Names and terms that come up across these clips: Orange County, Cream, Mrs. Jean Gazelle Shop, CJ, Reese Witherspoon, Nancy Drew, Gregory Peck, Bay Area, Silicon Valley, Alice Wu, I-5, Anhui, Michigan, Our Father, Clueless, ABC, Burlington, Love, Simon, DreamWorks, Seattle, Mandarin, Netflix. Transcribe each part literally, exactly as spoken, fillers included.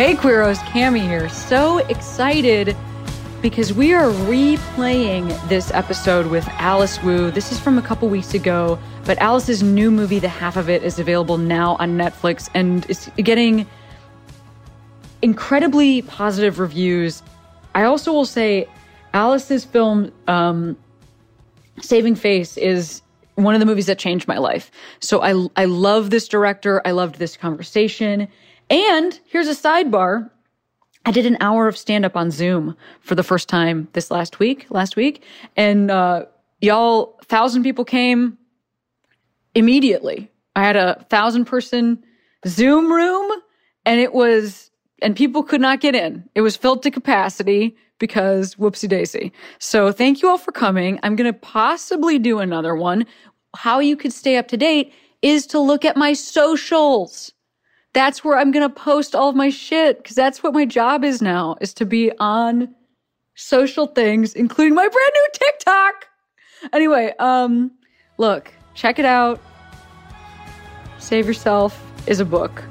Hey, Queeros, Cammie here. So excited because we are replaying this episode with Alice Wu. This is from a couple weeks ago, but Alice's new movie, The Half of It, is available now on Netflix, and it's getting incredibly positive reviews. I also will say Alice's film, um, Saving Face, is one of the movies that changed my life. So I, I love this director. I loved this conversation. And here's a sidebar. I did an hour of stand-up on Zoom for the first time this last week, last week. And uh, y'all, one thousand people came immediately. I had a one thousand person Zoom room, and it was, and people could not get in. It was filled to capacity because whoopsie-daisy. So thank you all for coming. I'm going to possibly do another one. How you could stay up to date is to look at my socials. That's where I'm going to post all of my shit, because that's what my job is now, is to be on social things, including my brand new TikTok. Anyway, um, look, check it out. Save Yourself is a book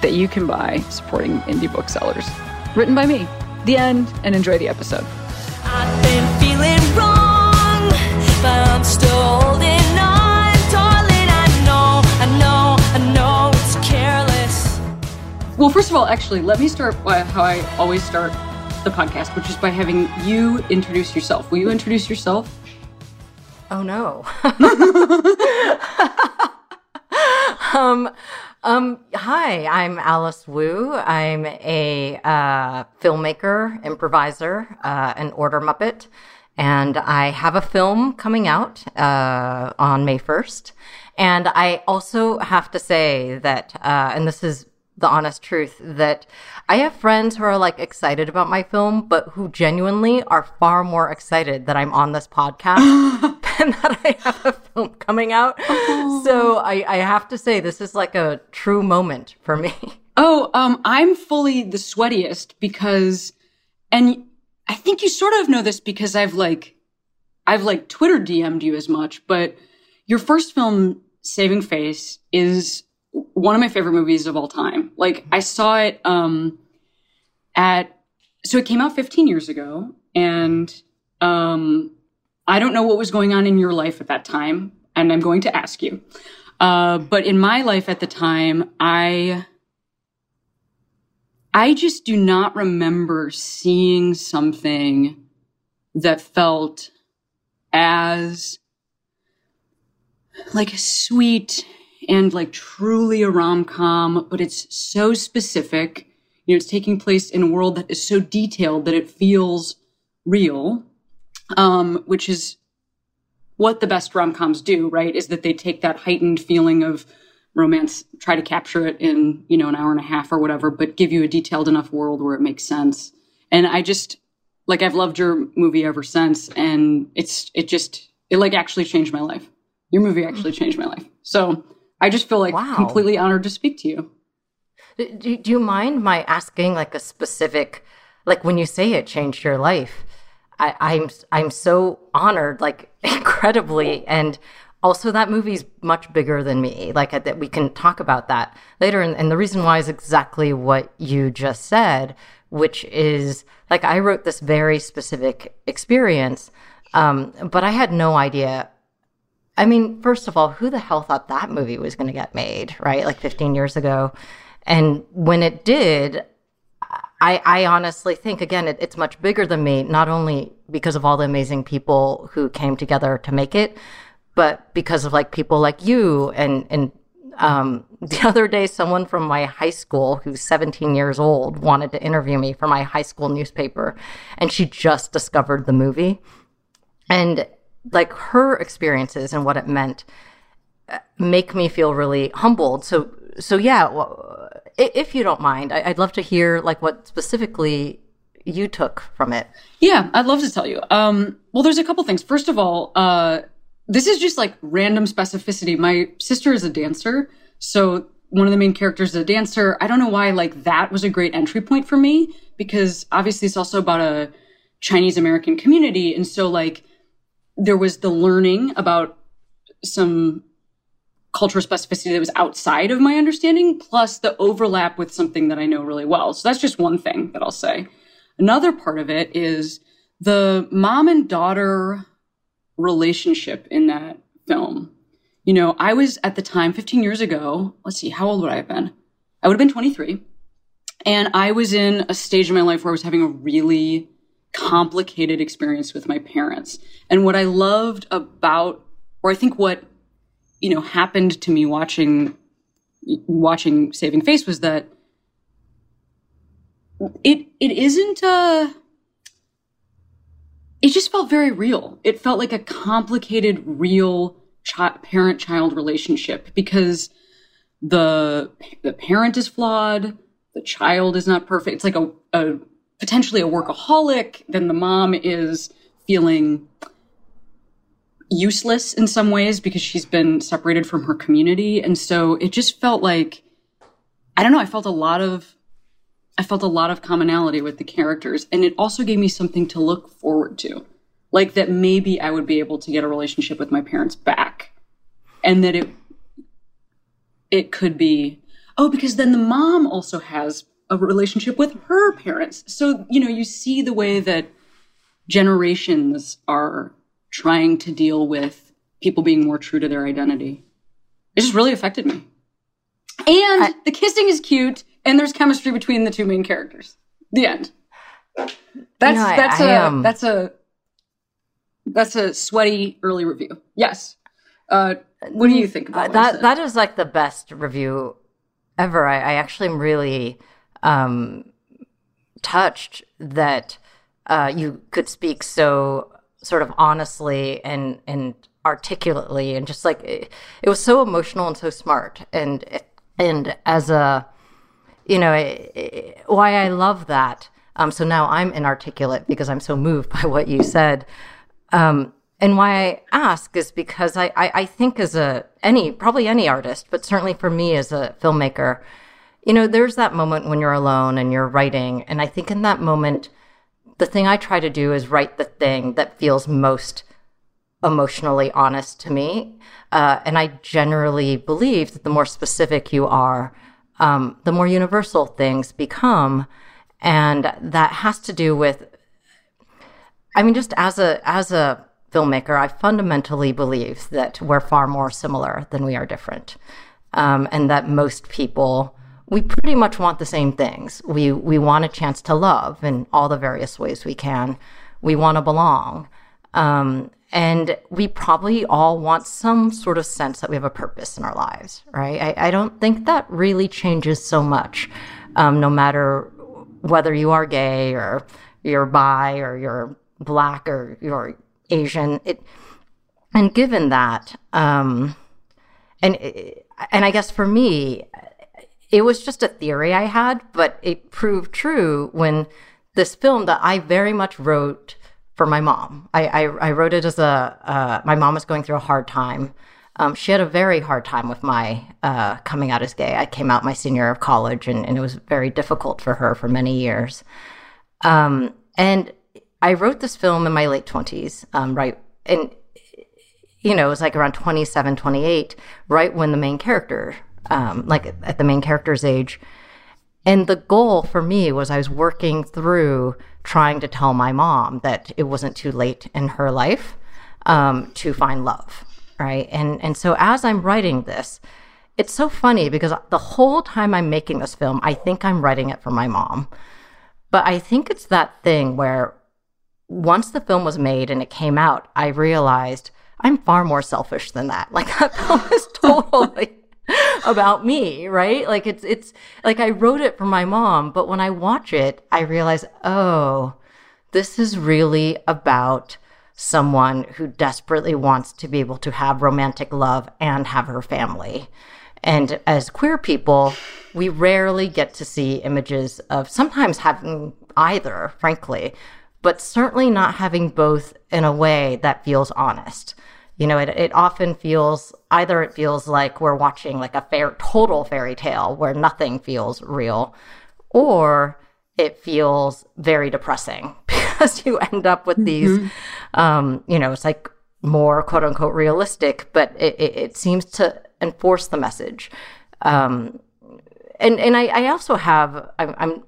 that you can buy supporting indie booksellers. Written by me. The end, and enjoy the episode. I've been feeling wrong, but I'm still holding on, darling. I know, I know, I know. Well, first of all, actually, let me start by how I always start the podcast, which is by having you introduce yourself. Will you introduce yourself? Oh, no. um, um, hi, I'm Alice Wu. I'm a uh, filmmaker, improviser, uh, an order muppet, and I have a film coming out uh, on May first. And I also have to say that, uh, and this is the honest truth, that I have friends who are like excited about my film, but who genuinely are far more excited that I'm on this podcast than that I have a film coming out. Oh. So I, I have to say, this is like a true moment for me. Oh, um, I'm fully the sweatiest because, and I think you sort of know this because I've like, I've like Twitter D M'd you as much, but your first film, Saving Face, is one of my favorite movies of all time. Like, I saw it um, at, so it came out fifteen years ago, and um, I don't know what was going on in your life at that time, and I'm going to ask you. Uh, but in my life at the time, I, I just do not remember seeing something that felt as, like, a sweet and like truly a rom-com, but it's so specific. You know, it's taking place in a world that is so detailed that it feels real, um, which is what the best rom-coms do, right? Is that they take that heightened feeling of romance, try to capture it in, you know, an hour and a half or whatever, but give you a detailed enough world where it makes sense. And I just, like, I've loved your movie ever since. And it's, it just, it like actually changed my life. Your movie actually changed my life. So I just feel like wow. completely honored to speak to you. Do, do you mind my asking like a specific, like when you say it changed your life, I, I'm I'm so honored, like incredibly. And also that movie's much bigger than me, like that we can talk about that later. And, and the reason why is exactly what you just said, which is like I wrote this very specific experience, um, but I had no idea. I mean, first of all, who the hell thought that movie was going to get made, right? Like fifteen years ago. And when it did, I, I honestly think, again, it, it's much bigger than me, not only because of all the amazing people who came together to make it, but because of like people like you. And, and um, the other day, someone from my high school who's seventeen years old wanted to interview me for my high school newspaper. And she just discovered the movie. And like her experiences and what it meant make me feel really humbled. So, so yeah, if you don't mind, I'd love to hear like what specifically you took from it. Yeah, I'd love to tell you. Um, well, there's a couple things. First of all, uh, this is just like random specificity. My sister is a dancer, so one of the main characters is a dancer. I don't know why like that was a great entry point for me, because obviously it's also about a Chinese American community. And so like there was the learning about some cultural specificity that was outside of my understanding, plus the overlap with something that I know really well. So that's just one thing that I'll say. Another part of it is the mom and daughter relationship in that film. You know, I was at the time, fifteen years ago, let's see, how old would I have been? I would have been twenty-three. And I was in a stage in my life where I was having a really complicated experience with my parents. And what I loved about, or I think what, you know, happened to me watching, watching Saving Face was that it, it isn't a, it just felt very real. It felt like a complicated, real chi- parent-child relationship, because the, the parent is flawed. The child is not perfect. It's like a, a potentially a workaholic. Then the mom is feeling useless in some ways because she's been separated from her community. And so it just felt like, I don't know, I felt a lot of, I felt a lot of commonality with the characters. And it also gave me something to look forward to, like that maybe I would be able to get a relationship with my parents back, and that it, it could be, oh, because then the mom also has a relationship with her parents. So, you know, you see the way that generations are trying to deal with people being more true to their identity. It just really affected me. And I, the kissing is cute, and there's chemistry between the two main characters. The end. That's you know, that's I, a I, um, that's a that's a sweaty early review. Yes. Uh, what do you think about uh, that? That is like the best review ever. I, I actually am really um, touched that uh, you could speak so sort of honestly and and articulately, and just like it, it was so emotional and so smart, and and as a you know it, it, why I love that. Um, so now I'm inarticulate because I'm so moved by what you said. Um, and why I ask is because I, I I think as a any probably any artist, but certainly for me as a filmmaker, you know, there's that moment when you're alone and you're writing, and I think in that moment, the thing I try to do is write the thing that feels most emotionally honest to me. Uh, and I generally believe that the more specific you are, um, the more universal things become. And that has to do with, I mean, just as a, as a filmmaker, I fundamentally believe that we're far more similar than we are different. Um, and that most people, we pretty much want the same things. We we want a chance to love in all the various ways we can. We want to belong. Um, and we probably all want some sort of sense that we have a purpose in our lives, right? I, I don't think that really changes so much, um, no matter whether you are gay or you're bi or you're black or you're Asian. It, and given that, um, and and I guess for me, it was just a theory I had, but it proved true when this film that I very much wrote for my mom. I, I, I wrote it as a, uh, my mom was going through a hard time. Um, she had a very hard time with my uh, coming out as gay. I came out my senior year of college, and, and it was very difficult for her for many years. Um, and I wrote this film in my late twenties, um, right? And, you know, it was like around twenty-seven, twenty-eight, right when the main character Um, like at the main character's age. And the goal for me was I was working through trying to tell my mom that it wasn't too late in her life um, to find love, right? And and so as I'm writing this, it's so funny because the whole time I'm making this film, I think I'm writing it for my mom. But I think it's that thing where once the film was made and it came out, I realized I'm far more selfish than that. Like that film is totally about me, right? Like it's, it's like I wrote it for my mom, but when I watch it, I realize, oh, this is really about someone who desperately wants to be able to have romantic love and have her family. And as queer people, we rarely get to see images of sometimes having either, frankly, but certainly not having both in a way that feels honest. You know, it, it often feels, either it feels like we're watching like a fair, total fairy tale where nothing feels real, or it feels very depressing because you end up with these, mm-hmm. um, you know, it's like more quote unquote realistic, but it, it, it seems to enforce the message. Um, and and I, I also have, I'm, I'm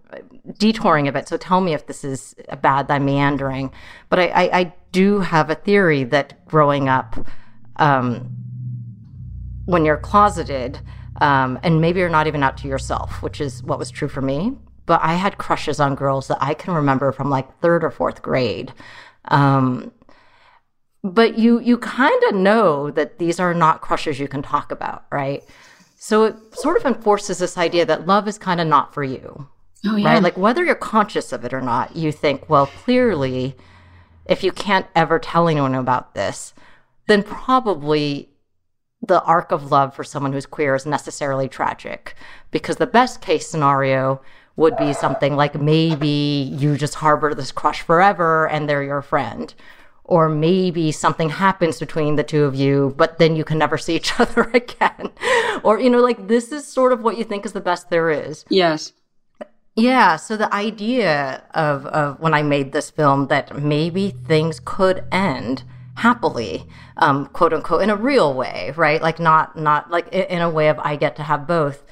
detouring a bit, so tell me if this is bad that I'm meandering, but I, I, I do have a theory that growing up, um, when you're closeted, um, and maybe you're not even out to yourself, which is what was true for me, but I had crushes on girls that I can remember from like third or fourth grade. Um, but you you kind of know that these are not crushes you can talk about, right? So it sort of enforces this idea that love is kind of not for you, oh, yeah. right? Like whether you're conscious of it or not, you think, well, clearly, if you can't ever tell anyone about this, then probably the arc of love for someone who's queer is necessarily tragic, because the best case scenario would be something like maybe you just harbor this crush forever and they're your friend, or maybe something happens between the two of you, but then you can never see each other again. Or, you know, like this is sort of what you think is the best there is. Yes. Yeah, so the idea of, of when I made this film that maybe things could end happily, um, quote unquote, in a real way, right? Like not not like in a way of I get to have both,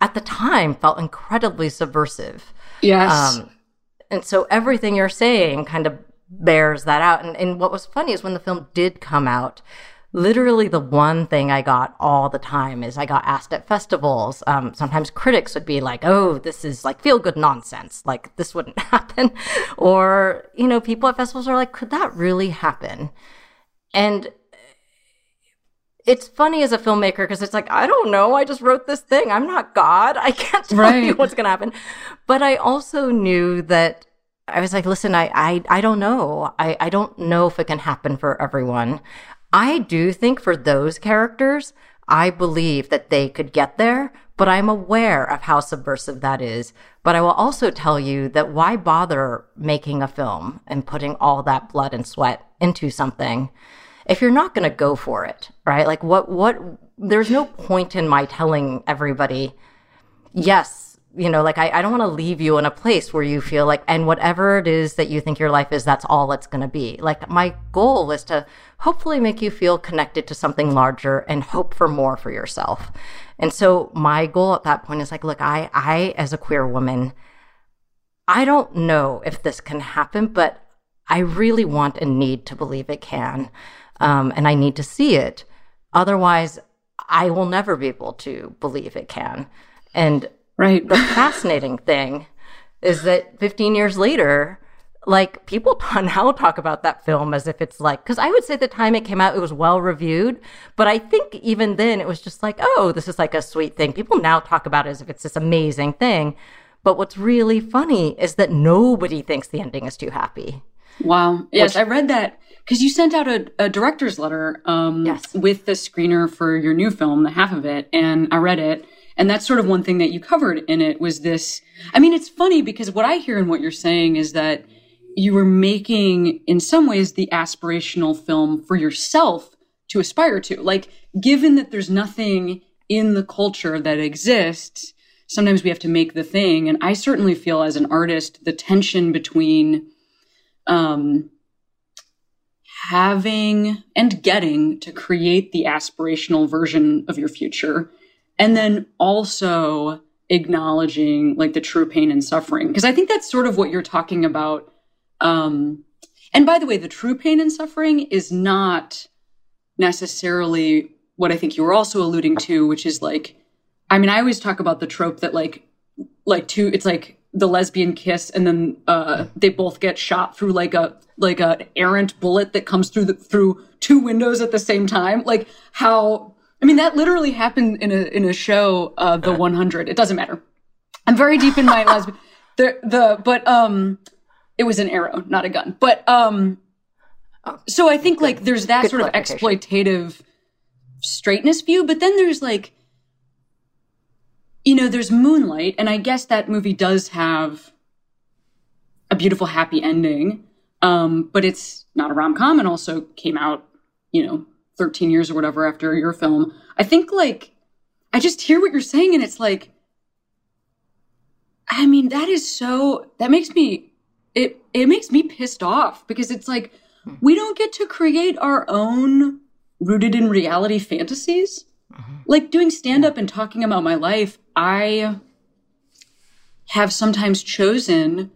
at the time felt incredibly subversive. Yes. Um, and so everything you're saying kind of bears that out. And, and what was funny is when the film did come out, literally the one thing I got all the time is I got asked at festivals. Um, sometimes critics would be like, oh, this is like feel-good nonsense. Like this wouldn't happen. Or, you know, people at festivals are like, could that really happen? And it's funny as a filmmaker because it's like, I don't know. I just wrote this thing. I'm not God. I can't tell right. you what's going to happen. But I also knew that I was like, listen, I, I, I don't know. I, I don't know if it can happen for everyone. I do think for those characters, I believe that they could get there, but I'm aware of how subversive that is. But I will also tell you that why bother making a film and putting all that blood and sweat into something if you're not going to go for it, right? Like what, what, there's no point in my telling everybody, yes, you know, like I, I don't want to leave you in a place where you feel like, and whatever it is that you think your life is, that's all it's going to be. Like my goal is to hopefully make you feel connected to something larger and hope for more for yourself. And so my goal at that point is like, look, I, I, as a queer woman, I don't know if this can happen, but I really want and need to believe it can. Um, and I need to see it. Otherwise, I will never be able to believe it can. And right. The fascinating thing is that fifteen years later, like people now talk about that film as if it's like, because I would say at the time it came out, it was well reviewed. But I think even then it was just like, oh, this is like a sweet thing. People now talk about it as if it's this amazing thing. But what's really funny is that nobody thinks the ending is too happy. Wow. Yes, which, I read that because you sent out a, a director's letter um, yes. with the screener for your new film, The Half of It. And I read it. And that's sort of one thing that you covered in it was this. I mean, it's funny because what I hear in what you're saying is that you were making, in some ways, the aspirational film for yourself to aspire to. Like, given that there's nothing in the culture that exists, sometimes we have to make the thing. And I certainly feel as an artist, the tension between um, having and getting to create the aspirational version of your future. And then also acknowledging like the true pain and suffering. Because I think that's sort of what you're talking about. Um, and by the way, the true pain and suffering is not necessarily what I think you were also alluding to, which is like, I mean, I always talk about the trope that like, like two, it's like the lesbian kiss and then uh, they both get shot through like a, like an errant bullet that comes through the, through two windows at the same time. Like how, I mean, that literally happened in a in a show, uh, The one hundred. It doesn't matter. I'm very deep in my lesbian. The the but um, it was an arrow, not a gun. But um, so I think like there's that Good sort of exploitative straightness view, but then there's like you know, there's Moonlight, and I guess that movie does have a beautiful happy ending, um, but it's not a rom-com and also came out, you know, thirteen years or whatever after your film. I think, like, I just hear what you're saying, and it's like, I mean, that is so, that makes me, it, it makes me pissed off, because it's like, we don't get to create our own rooted in reality fantasies. Mm-hmm. Like, doing stand-up and talking about my life, I have sometimes chosen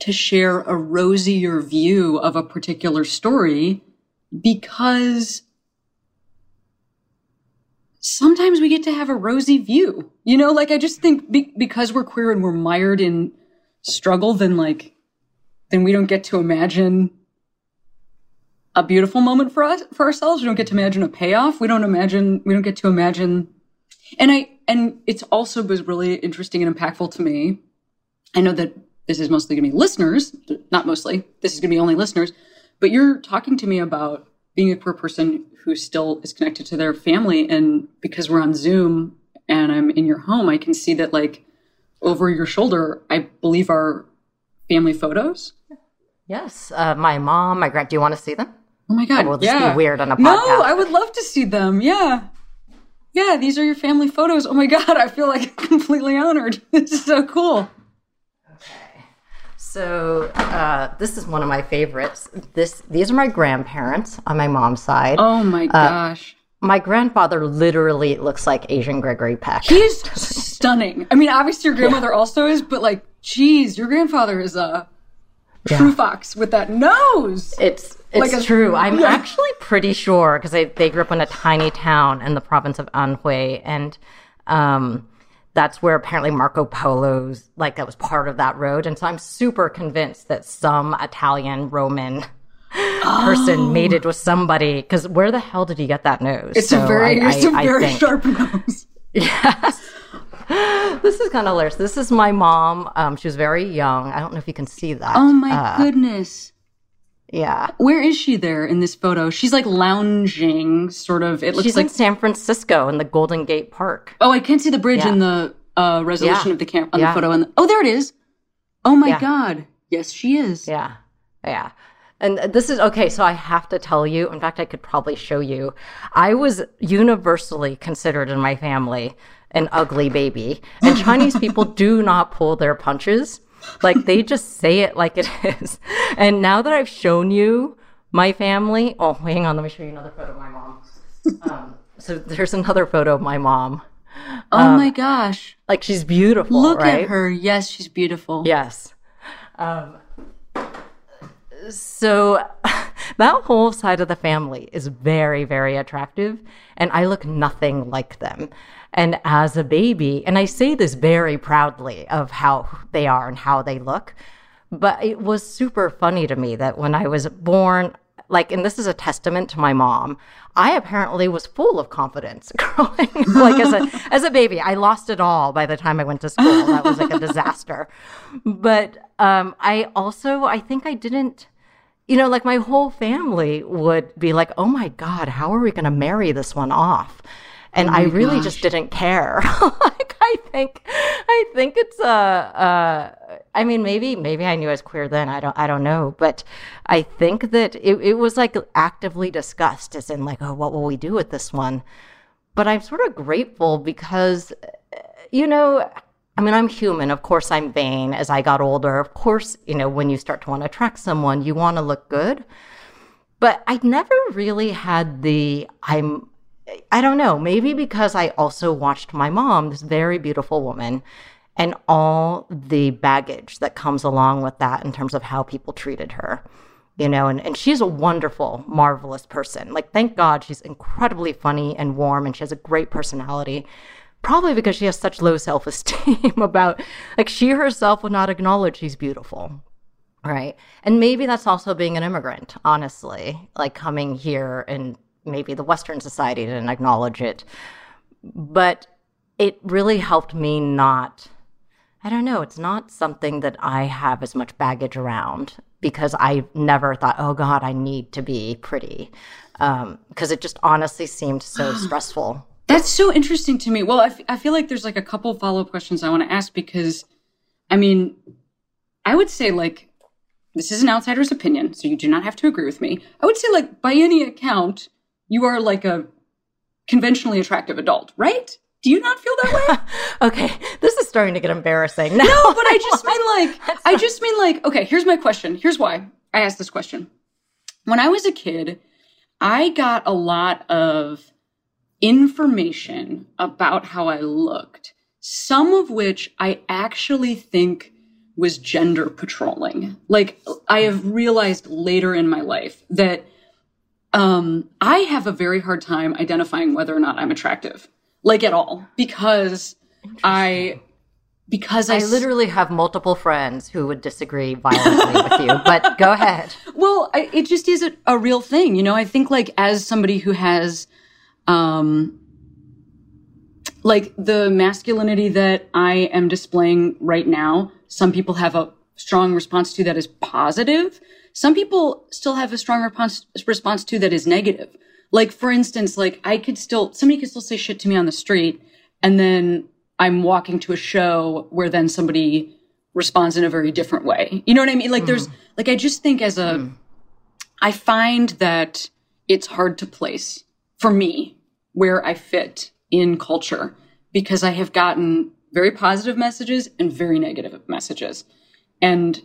to share a rosier view of a particular story, because sometimes we get to have a rosy view, you know, like, I just think be- because we're queer and we're mired in struggle, then like, then we don't get to imagine a beautiful moment for us, for ourselves. We don't get to imagine a payoff. We don't imagine, we don't get to imagine. And I, and it's also was really interesting and impactful to me. I know that this is mostly going to be listeners, not mostly, this is going to be only listeners, but you're talking to me about being a queer person who still is connected to their family. And because we're on Zoom and I'm in your home, I can see that, like, over your shoulder, I believe, are family photos. Yes. Uh, my mom, my grand, do you want to see them? Oh my God. Or will this yeah. be weird on a podcast? No, I would love to see them. Yeah. Yeah. These are your family photos. Oh my God. I feel like I'm completely honored. This is so cool. So uh, this is one of my favorites. This These are my grandparents on my mom's side. Oh, my gosh. Uh, my grandfather literally looks like Asian Gregory Peck. He's stunning. I mean, obviously your grandmother yeah. also is, but, like, geez, your grandfather is a true yeah. fox with that nose. It's it's like true. A, I'm yeah. actually pretty sure, because they, they grew up in a tiny town in the province of Anhui, and um that's where apparently Marco Polo's, like, that was part of that road. And so I'm super convinced that some Italian Roman oh. person mated with somebody. Because where the hell did he get that nose? It's so a very, I, it's I, a very sharp nose. Yes. This is kind of hilarious. This is my mom. Um, she was very young. I don't know if you can see that. Oh, my uh, goodness. Yeah. Where is she there in this photo? She's, like, lounging, sort of. It looks She's like in San Francisco in the Golden Gate Park. Oh, I can't see the bridge yeah. in the uh, resolution yeah. of the camera on yeah. the photo. And the- oh, there it is. Oh my yeah. God. Yes, she is. Yeah. Yeah. And this is, okay, so I have to tell you, in fact, I could probably show you. I was universally considered in my family an ugly baby. And Chinese people do not pull their punches. Like, they just say it like it is. And now that I've shown you my family, oh, hang on, let me show you another photo of my mom. Um, so there's another photo of my mom. Oh um, my gosh. Like, she's beautiful, Look right? at her. Yes, she's beautiful. Yes. Um, so that whole side of the family is very, very attractive. And I look nothing like them. And as a baby, and I say this very proudly of how they are and how they look, but it was super funny to me that when I was born, like, and this is a testament to my mom, I apparently was full of confidence growing, like, as a as a baby. I lost it all by the time I went to school. That was like a disaster. But um, I also, I think I didn't, you know, like, my whole family would be like, oh my God, how are we going to marry this one off? And oh I really gosh. just didn't care. Like, I think, I think it's a. Uh, uh, I mean, maybe, maybe I knew I was queer then. I don't, I don't know. But I think that it, it was like actively discussed, as in, like, oh, what will we do with this one? But I'm sort of grateful because, you know, I mean, I'm human. Of course, I'm vain. As I got older, of course, you know, when you start to want to attract someone, you want to look good. But I never really had the I'm. I don't know, maybe because I also watched my mom, this very beautiful woman, and all the baggage that comes along with that in terms of how people treated her, you know, and, and she's a wonderful, marvelous person. Like, thank God she's incredibly funny and warm, and she has a great personality, probably because she has such low self-esteem about, like, she herself would not acknowledge she's beautiful. Right. And maybe that's also being an immigrant, honestly, like coming here and maybe the Western society didn't acknowledge it, but it really helped me not, I don't know, it's not something that I have as much baggage around, because I never thought, oh God, I need to be pretty, because um, it just honestly seemed so stressful. That's so interesting to me. Well, I, f I feel like there's like a couple follow-up questions I want to ask because, I mean, I would say like, this is an outsider's opinion, so you do not have to agree with me. I would say like, by any account, you are like a conventionally attractive adult, right? Do you not feel that way? Okay, this is starting to get embarrassing now. No, but I just mean like, That's I just mean like, okay, here's my question. Here's why I asked this question. When I was a kid, I got a lot of information about how I looked, some of which I actually think was gender patrolling. Like, I have realized later in my life that um, I have a very hard time identifying whether or not I'm attractive. Like at all, because I, because I, I literally have multiple friends who would disagree violently with you, but go ahead. Well, I, it just is a, a real thing. You know, I think like as somebody who has, um, like the masculinity that I am displaying right now, some people have a strong response to that is positive. Some people still have a strong response, response to that is negative. Like, for instance, like I could still, somebody could still say shit to me on the street, and then I'm walking to a show where then somebody responds in a very different way. You know what I mean? Like mm. there's, like I just think as a, mm. I find that it's hard to place for me where I fit in culture because I have gotten very positive messages and very negative messages. And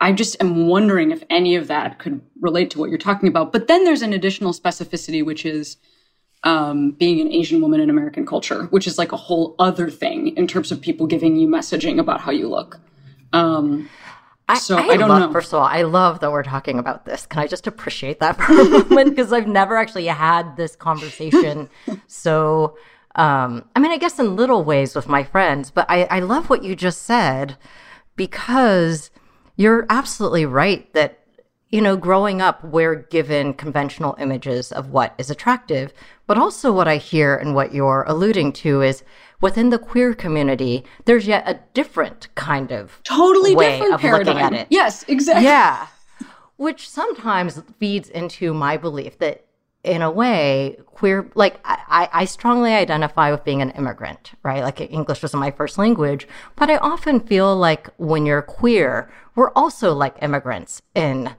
I just am wondering if any of that could relate to what you're talking about. But then there's an additional specificity, which is um, being an Asian woman in American culture, which is like a whole other thing in terms of people giving you messaging about how you look. Um, I, so I, I don't love, know. First of all, I love that we're talking about this. Can I just appreciate that for a moment? Because I've never actually had this conversation. So, um, I mean, I guess in little ways with my friends, but I, I love what you just said because you're absolutely right that, you know, growing up, we're given conventional images of what is attractive. But also what I hear and what you're alluding to is within the queer community, there's yet a different kind of totally way different of paradigm. Looking at it. Yes, exactly. Yeah. Which sometimes feeds into my belief that in a way, queer, like I, I strongly identify with being an immigrant, right? Like English wasn't my first language, but I often feel like when you're queer, we're also like immigrants in,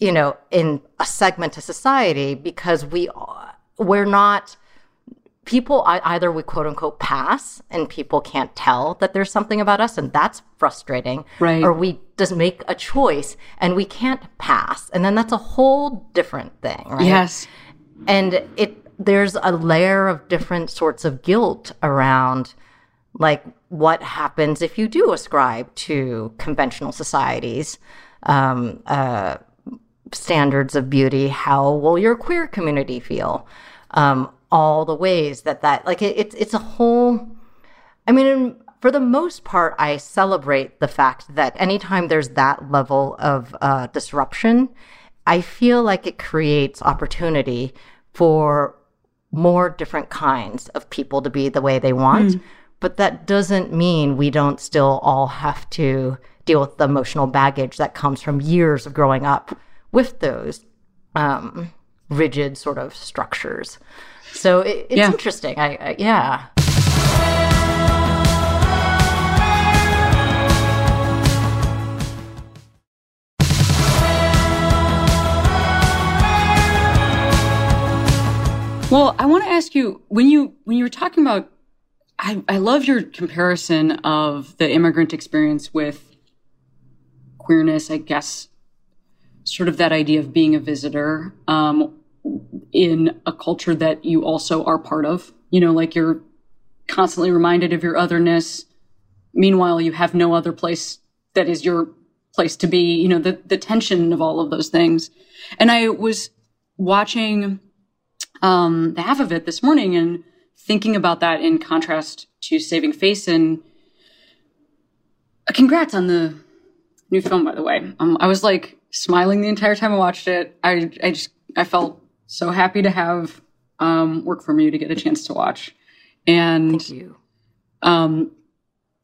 you know, in a segment of society because we, we're not people, either we quote unquote pass and people can't tell that there's something about us and that's frustrating, right? Or we just make a choice and we can't pass. And then that's a whole different thing, right? Yes. And it there's a layer of different sorts of guilt around like what happens if you do ascribe to conventional societies, um, uh, standards of beauty, how will your queer community feel? Um, all the ways that that, like it, it's, it's a whole, I mean, in, for the most part, I celebrate the fact that anytime there's that level of uh, disruption, I feel like it creates opportunity for more different kinds of people to be the way they want. Mm. But that doesn't mean we don't still all have to deal with the emotional baggage that comes from years of growing up with those um, rigid sort of structures. So it, it's yeah. interesting. I, I, yeah. Well, I want to ask you, when you when you were talking about, I, I love your comparison of the immigrant experience with queerness, I guess, sort of that idea of being a visitor um, in a culture that you also are part of. You know, like you're constantly reminded of your otherness. Meanwhile, you have no other place that is your place to be. You know, the, the tension of all of those things. And I was watching Um, the Half of It this morning and thinking about that in contrast to Saving Face. And congrats on the new film, by the way. Um, I was like smiling the entire time I watched it. I, I just, I felt so happy to have um, work from you to get a chance to watch. And Thank you. Um,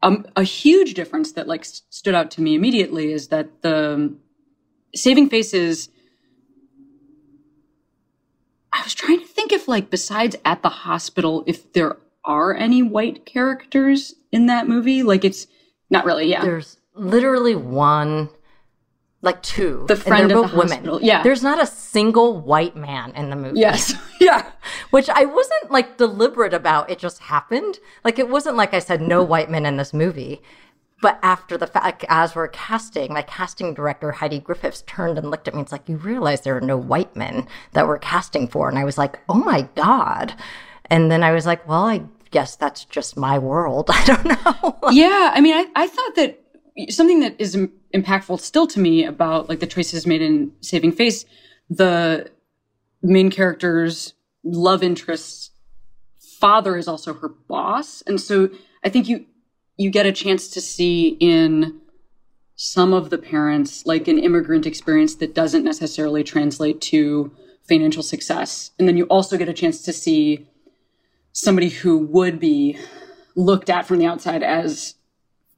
um, a huge difference that like stood out to me immediately is that the Saving Face is, I was trying to think think if, like, besides at the hospital, if there are any white characters in that movie, like, it's not really, yeah. There's literally one, like two. The friend of the hospital, women. Yeah. There's not a single white man in the movie. Yes, yeah. Which I wasn't, like, deliberate about. It just happened. Like, it wasn't like I said, no white men in this movie. But after the fact, as we're casting, my casting director, Heidi Griffiths, turned and looked at me and was like, you realize there are no white men that we're casting for. And I was like, oh, my God. And then I was like, well, I guess that's just my world. I don't know. Yeah. I mean, I, I thought that something that is im- impactful still to me about, like, the choices made in Saving Face, the main character's love interest's father is also her boss. And so I think you... you get a chance to see in some of the parents, like, an immigrant experience that doesn't necessarily translate to financial success. And then you also get a chance to see somebody who would be looked at from the outside as,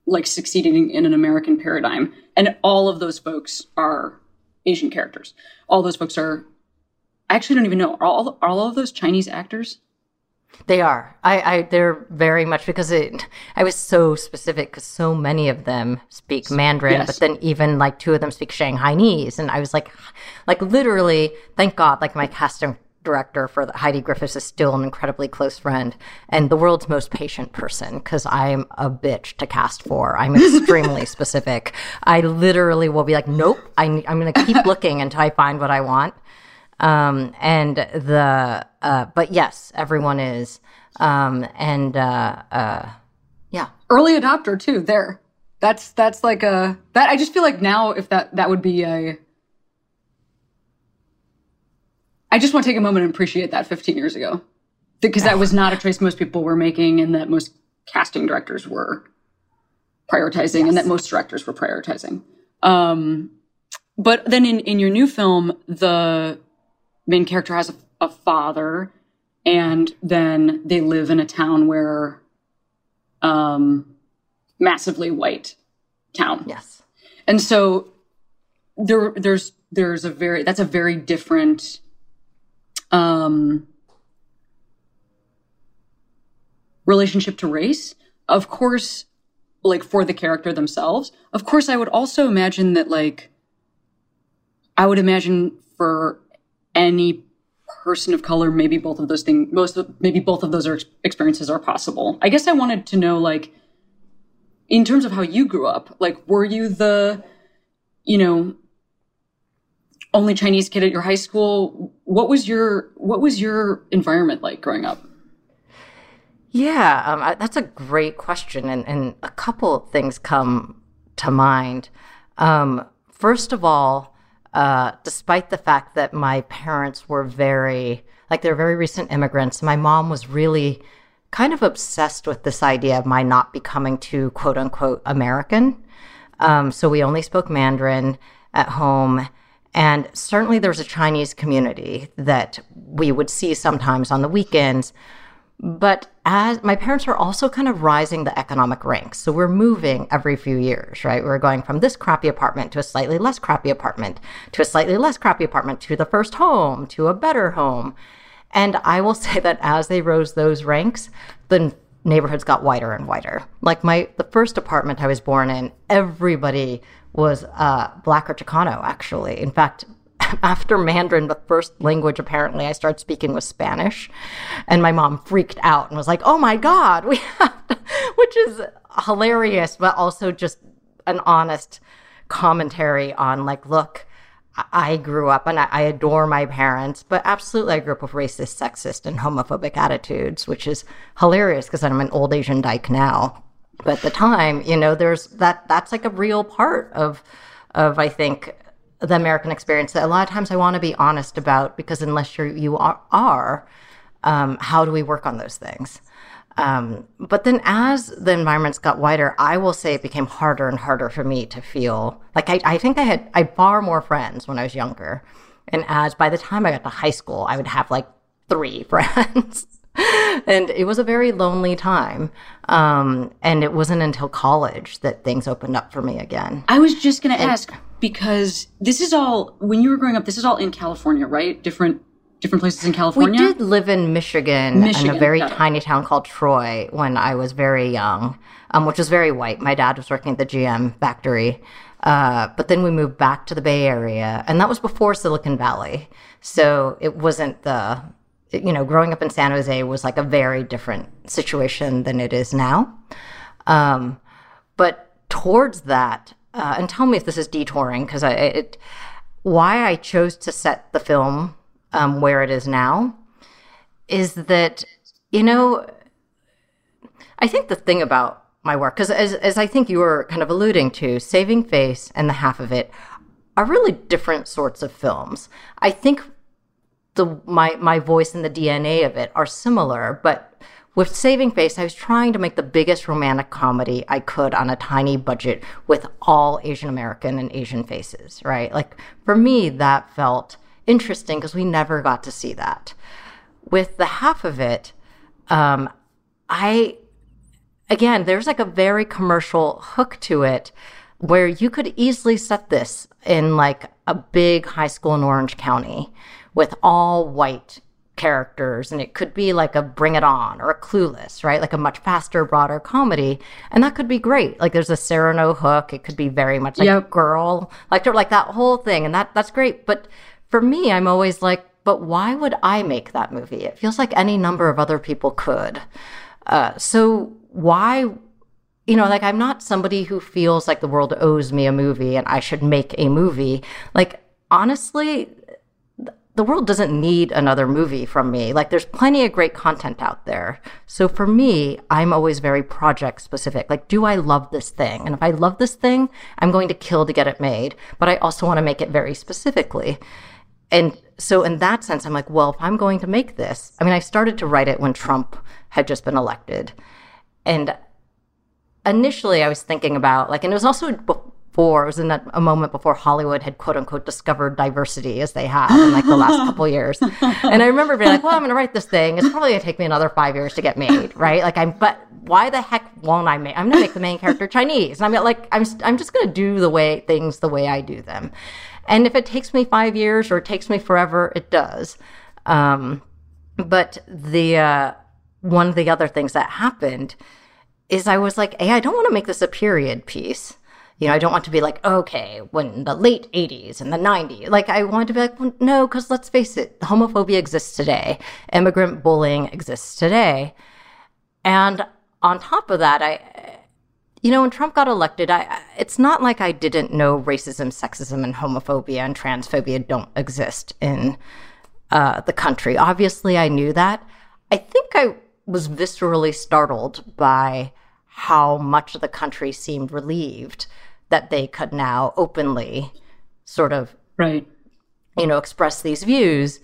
like, succeeding in an American paradigm. And all of those folks are Asian characters. All those folks are, I actually don't even know, are all, are all of those Chinese actors? They are. I, I. They're very much, because it, I was so specific because so many of them speak Mandarin, yes. But then even, like, two of them speak Shanghainese. And I was like, like literally, thank God, like, my casting director for the, Heidi Griffiths is still an incredibly close friend and the world's most patient person, because I'm a bitch to cast for. I'm extremely specific. I literally will be like, nope, I, I'm going to keep looking until I find what I want. Um, and the, uh, but yes, everyone is, um, and, uh, uh, yeah. Early adopter too, there. That's, that's like a, that, I just feel like now if that, that would be a, I just want to take a moment and appreciate that fifteen years ago, because that was not a choice most people were making and that most casting directors were prioritizing, yes. And that most directors were prioritizing. Um, but then in, in your new film, the main character has a, a father, and then they live in a town where, um, massively white town. Yes. And so there, there's, there's a very, that's a very different, um, relationship to race. Of course, like, for the character themselves, of course, I would also imagine that, like, I would imagine for any person of color, maybe both of those things, most of, maybe both of those are, experiences are possible. I guess I wanted to know, like, in terms of how you grew up, like, were you the, you know, only Chinese kid at your high school? What was your, what was your environment like growing up? Yeah, um, I, that's a great question. And, and a couple of things come to mind. Um, first of all, Uh, despite the fact that my parents were very, like, they're very recent immigrants, my mom was really kind of obsessed with this idea of my not becoming too, quote unquote, American. Um, so we only spoke Mandarin at home. And certainly there was a Chinese community that we would see sometimes on the weekends. But as my parents were also kind of rising the economic ranks. So we're moving every few years, right? We're going from this crappy apartment to a slightly less crappy apartment, to a slightly less crappy apartment, to the first home, to a better home. And I will say that as they rose those ranks, the neighborhoods got whiter and whiter. Like my, the first apartment I was born in, everybody was uh, Black or Chicano, actually. In fact, after Mandarin, the first language, apparently, I started speaking was Spanish. And my mom freaked out and was like, oh, my God, we have to, which is hilarious, but also just an honest commentary on, like, look, I grew up and I, I adore my parents, but absolutely I grew up with racist, sexist, and homophobic attitudes, which is hilarious because I'm an old Asian dyke now. But at the time, you know, there's that that's like a real part of of, I think, the American experience that a lot of times I want to be honest about, because unless you're, you are, are um, how do we work on those things? Um, but then as the environments got wider, I will say it became harder and harder for me to feel like I, I think I had, I had far more friends when I was younger. And as by the time I got to high school, I would have like three friends. And it was a very lonely time. Um, and it wasn't until college that things opened up for me again. I was just going to ask, because this is all, when you were growing up, this is all in California, right? Different different places in California? We did live in Michigan, Michigan in a very tiny town called Troy when I was very young, um, which was very white. My dad was working at the G M factory. Uh, but then we moved back to the Bay Area, and that was before Silicon Valley. So it wasn't the, you know, growing up in San Jose was like a very different situation than it is now. Um, but towards that, uh, and tell me if this is detouring, because I, it, why I chose to set the film um, where it is now is that, you know, I think the thing about my work, because as, as I think you were kind of alluding to, Saving Face and The Half of It are really different sorts of films. I think the my my voice and the D N A of it are similar, but with Saving Face, I was trying to make the biggest romantic comedy I could on a tiny budget with all Asian American and Asian faces, right? Like, for me, that felt interesting because we never got to see that. With The Half of It, um, I... Again, there's like a very commercial hook to it where you could easily set this in like a big high school in Orange County with all white characters. And it could be like a Bring It On or a Clueless, right? Like a much faster, broader comedy. And that could be great. Like there's a Serrano hook. It could be very much like yep. girl, like, like that whole thing. And that that's great. But for me, I'm always like, but why would I make that movie? It feels like any number of other people could. Uh, so... Why, you know, like I'm not somebody who feels like the world owes me a movie and I should make a movie. Like, honestly, the world doesn't need another movie from me. Like, there's plenty of great content out there. So for me, I'm always very project specific. Like, do I love this thing? And if I love this thing, I'm going to kill to get it made. But I also want to make it very specifically. And so in that sense, I'm like, well, if I'm going to make this, I mean, I started to write it when Trump had just been elected. And initially I was thinking about, like, and it was also before, it was in that, a moment before Hollywood had, quote unquote, discovered diversity as they have in like the last couple of years. And I remember being like, well, I'm going to write this thing. It's probably going to take me another five years to get made, right? Like, I'm, but why the heck won't I make, I'm going to make the main character Chinese. And I'm like, I'm, I'm just going to do the way things, the way I do them. And if it takes me five years or it takes me forever, it does. Um, but the, uh, one of the other things that happened is I was like, hey, I don't want to make this a period piece. You know, I don't want to be like, okay, when the late eighties and the nineties. Like, I wanted to be like, well, no, because let's face it, homophobia exists today. Immigrant bullying exists today. And on top of that, I, you know, when Trump got elected, I, it's not like I didn't know racism, sexism, and homophobia and transphobia don't exist in uh, the country. Obviously, I knew that. I think I was viscerally startled by how much the country seemed relieved that they could now openly sort of, right. you know, express these views.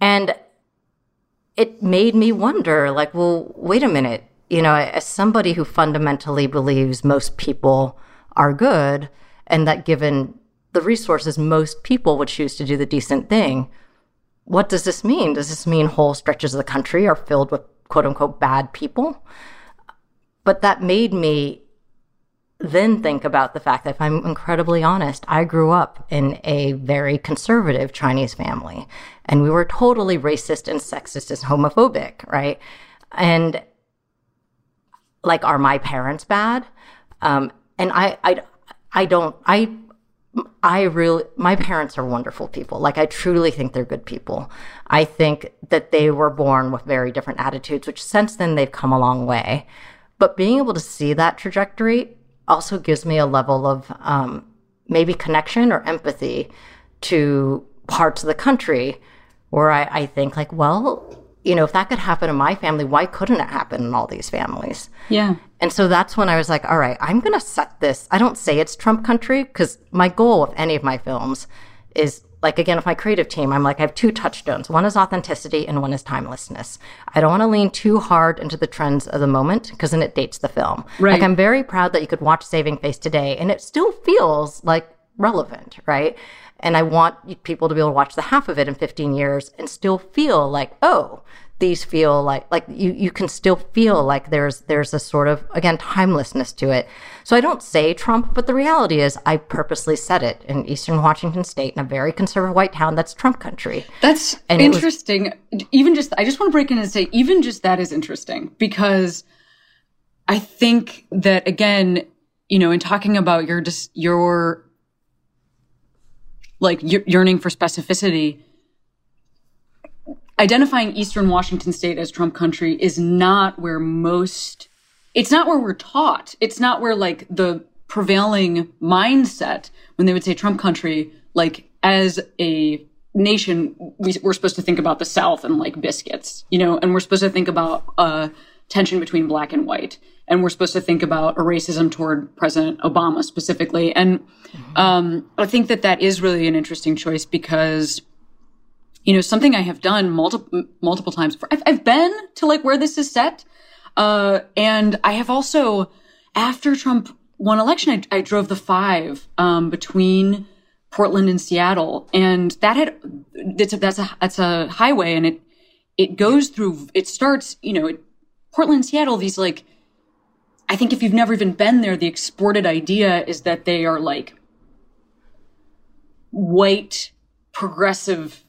And it made me wonder, like, well, wait a minute, you know, as somebody who fundamentally believes most people are good and that given the resources, most people would choose to do the decent thing. What does this mean? Does this mean whole stretches of the country are filled with quote unquote bad people? But that made me then think about the fact that, if I'm incredibly honest, I grew up in a very conservative Chinese family, and we were totally racist and sexist and homophobic, right? And like, are my parents bad? Um, and I, I, I don't, I, I really, my parents are wonderful people. Like, I truly think they're good people. I think that they were born with very different attitudes, which since then they've come a long way. But being able to see that trajectory also gives me a level of um, maybe connection or empathy to parts of the country where I, I think like, well, you know, if that could happen in my family, why couldn't it happen in all these families? Yeah. And so that's when I was like, all right, I'm going to set this. I don't say it's Trump country, because my goal of any of my films is, like, again, with my creative team, I'm like, I have two touchstones. One is authenticity and one is timelessness. I don't want to lean too hard into the trends of the moment, because then it dates the film. Right. Like, I'm very proud that you could watch Saving Face today and it still feels like relevant, right? And I want people to be able to watch The Half of It in fifteen years and still feel like, oh, these feel like, like you, you can still feel like there's, there's a sort of, again, timelessness to it. So I don't say Trump, but the reality is I purposely said it in Eastern Washington state in a very conservative white town. That's Trump country. That's and interesting. Was, even just, I just want to break in and say, even just that is interesting, because I think that, again, you know, in talking about your, your, like yearning for specificity, identifying Eastern Washington state as Trump country is not where most, it's not where we're taught. It's not where like the prevailing mindset, when they would say Trump country, like as a nation, we, we're supposed to think about the South and like biscuits, you know, and we're supposed to think about uh, tension between black and white. And we're supposed to think about a racism toward President Obama specifically. And um, I think that that is really an interesting choice because, you know, something I have done multiple multiple times. I've, I've been to like where this is set. Uh, and I have also, after Trump won election, I, I drove the five um, between Portland and Seattle. And that had, that's a, that's a, that's a highway. And it, it goes through, it starts, you know, it, Portland, Seattle, these like, I think if you've never even been there, the exported idea is that they are like white, progressive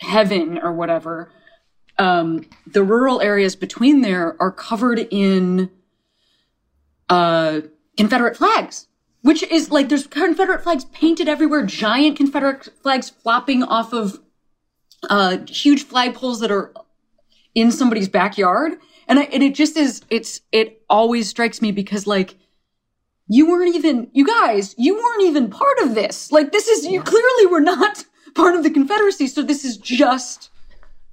heaven or whatever. Um, the rural areas between there are covered in uh, Confederate flags, which is like there's Confederate flags painted everywhere, giant Confederate flags flopping off of uh, huge flagpoles that are in somebody's backyard. And, I, and it just is, it's, it always strikes me because like, you weren't even, you guys, you weren't even part of this. Like this is, you clearly were not part of the Confederacy. So this is just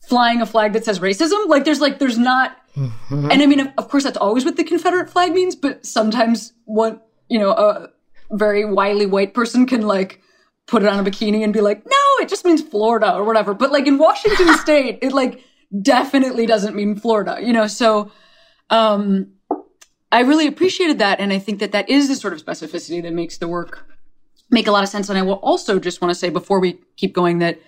flying a flag that says racism. Like there's like, there's not, mm-hmm. and I mean, of, of course that's always what the Confederate flag means, but sometimes one, you know, a very wily white person can like put it on a bikini and be like, no, it just means Florida or whatever. But like in Washington state, it like, definitely doesn't mean Florida, you know? So, um, I really appreciated that. And I think that that is the sort of specificity that makes the work make a lot of sense. And I will also just want to say before we keep going that,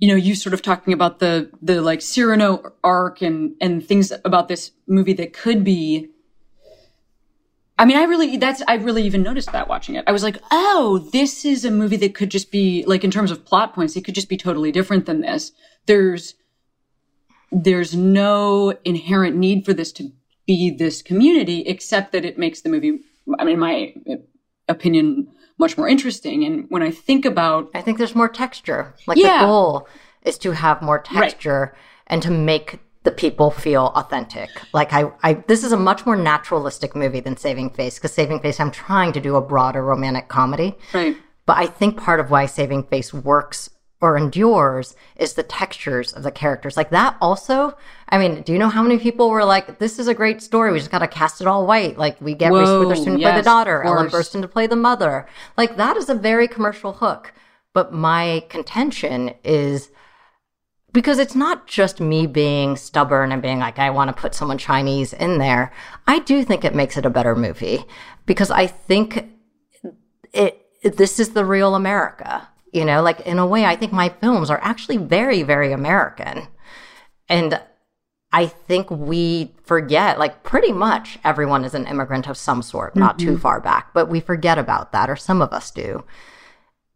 you know, you sort of talking about the, the like Cyrano arc and, and things about this movie that could be, I mean, I really, that's, I really even noticed that watching it. I was like, oh, this is a movie that could just be like, in terms of plot points, it could just be totally different than this. There's, There's no inherent need for this to be this community, except that it makes the movie, I mean, in my opinion, much more interesting. And when I think about... I think there's more texture. Like yeah. The goal is to have more texture right. and to make the people feel authentic. Like I, I, this is a much more naturalistic movie than Saving Face, because Saving Face, I'm trying to do a broader romantic comedy. Right. But I think part of why Saving Face works or endures is the textures of the characters. Like that also, I mean, do you know how many people were like, this is a great story, we just got to cast it all white. Like we get Whoa, Reese Witherspoon yes, to play the daughter, Ellen Burstyn to play the mother. Like that is a very commercial hook. But my contention is, because it's not just me being stubborn and being like, I want to put someone Chinese in there. I do think it makes it a better movie because I think it. This is the real America. You know, like in a way, I think my films are actually very, very American. And I think we forget, like pretty much everyone is an immigrant of some sort, not mm-hmm. too far back, but we forget about that, or some of us do.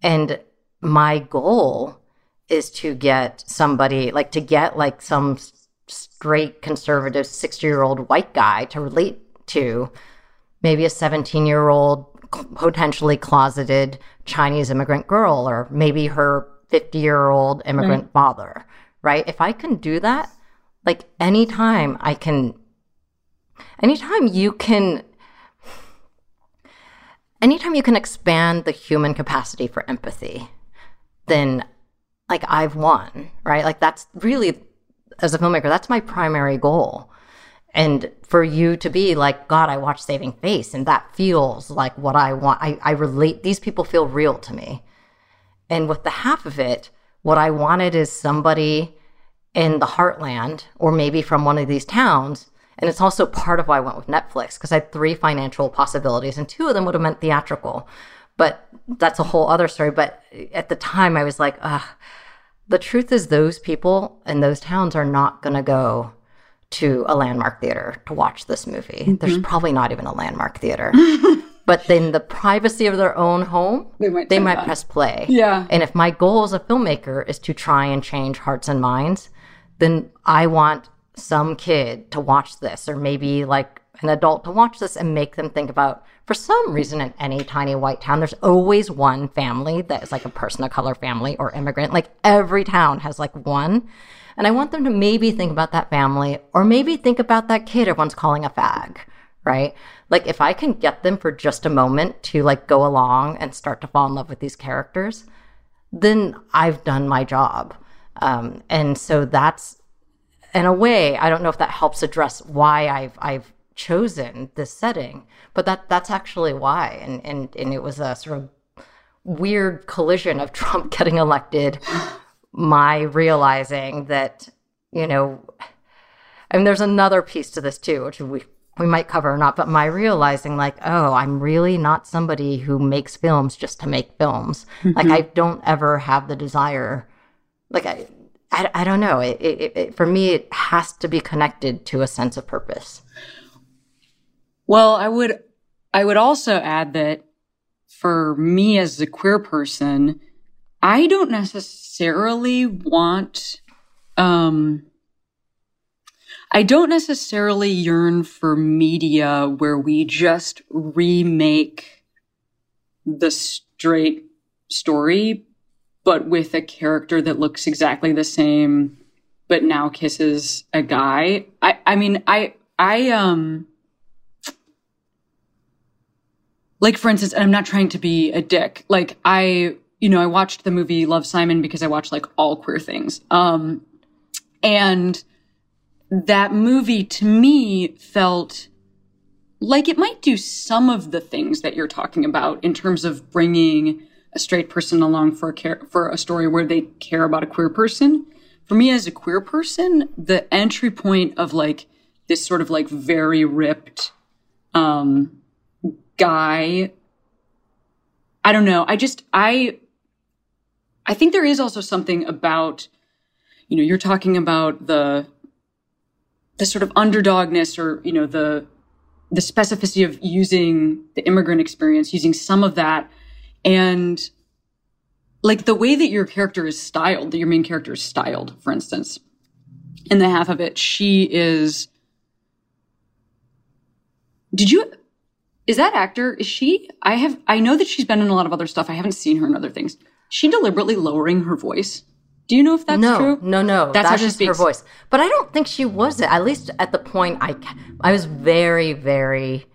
And my goal is to get somebody, like to get like some straight conservative sixty-year-old white guy to relate to, maybe a seventeen-year-old potentially closeted Chinese immigrant girl, or maybe her fifty-year-old immigrant right. father, right? If I can do that, like anytime I can, anytime you can, anytime you can expand the human capacity for empathy, then like I've won, right? Like that's really, as a filmmaker, that's my primary goal. And for you to be like, God, I watched Saving Face, and that feels like what I want. I, I relate. These people feel real to me. And with The Half of It, what I wanted is somebody in the heartland, or maybe from one of these towns. And it's also part of why I went with Netflix, because I had three financial possibilities, and two of them would have meant theatrical. But that's a whole other story. But at the time, I was like, ugh, the truth is those people in those towns are not going to go to a Landmark theater to watch this movie. Mm-hmm. There's probably not even a Landmark theater. But in the privacy of their own home, they might, they might press play. Yeah. And if my goal as a filmmaker is to try and change hearts and minds, then I want some kid to watch this, or maybe like an adult to watch this and make them think about, for some reason in any tiny white town, there's always one family that is like a person of color family or immigrant. Like every town has like one. And I want them to maybe think about that family, or maybe think about that kid everyone's calling a fag, right? Like if I can get them for just a moment to like go along and start to fall in love with these characters, then I've done my job. Um, and so that's, in a way, I don't know if that helps address why I've I've chosen this setting, but that that's actually why. And and and it was a sort of weird collision of Trump getting elected, my realizing that, you know, I mean, there's another piece to this too, which we we might cover or not, but my realizing like, oh, I'm really not somebody who makes films just to make films. Mm-hmm. Like I don't ever have the desire, like I. I, I don't know. It, it, it, for me, it has to be connected to a sense of purpose. Well, I would, I would also add that for me as a queer person, I don't necessarily want, um, I don't necessarily yearn for media where we just remake the straight story, but with a character that looks exactly the same, but now kisses a guy. I, I mean, I, I, um, like for instance, I'm not trying to be a dick. Like I, you know, I watched the movie Love, Simon because I watch like all queer things. Um, and that movie to me felt like it might do some of the things that you're talking about in terms of bringing a straight person along for a care, for a story where they care about a queer person. For me as a queer person, the entry point of like this sort of like very ripped um, guy, I don't know. I just, I, I think there is also something about, you know, you're talking about the, the sort of underdogness or, you know, the, the specificity of using the immigrant experience, using some of that. And like the way that your character is styled, that your main character is styled, for instance, in The Half of It, she is, did you, is that actor, is she, I have, I know that she's been in a lot of other stuff. I haven't seen her in other things. She deliberately lowering her voice. Do you know if that's no, true? No, no, no. That's, that's how she just speaks. Her voice. But I don't think she was, at least at the point I, I was very, very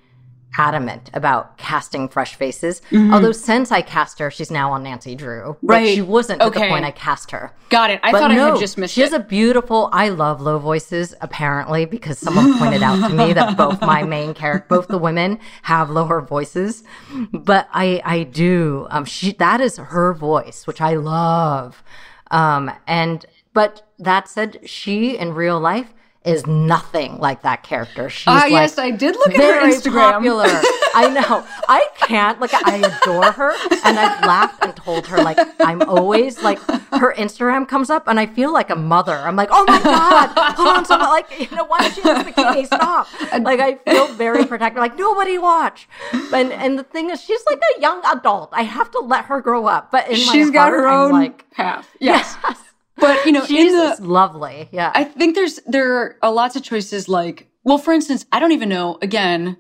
adamant about casting fresh faces. Mm-hmm. Although since I cast her, she's now on Nancy Drew. But right. She wasn't okay. At the point I cast her. Got it. I but thought no, I had just missed she it. She has a beautiful, I love low voices, apparently, because someone pointed out to me that both my main character, both the women have lower voices. But I, I do. Um, she that is her voice, which I love. Um, and but that said, she in real life is nothing like that character. She's uh, like yes, I did look at her Instagram. Very popular. I know. I can't. Like, I adore her. And I've laughed and told her, like, I'm always, like, her Instagram comes up and I feel like a mother. I'm like, oh, my God. Hold on. Someone, like, you know, why did she have a bikini? Stop. Like, I feel very protective. Like, nobody watch. And and the thing is, she's like a young adult. I have to let her grow up. But in my she's heart, got her own I'm like, path. Yes. yes. But, you know, she's lovely. Yeah. I think there's, there are lots of choices like, well, for instance, I don't even know, again,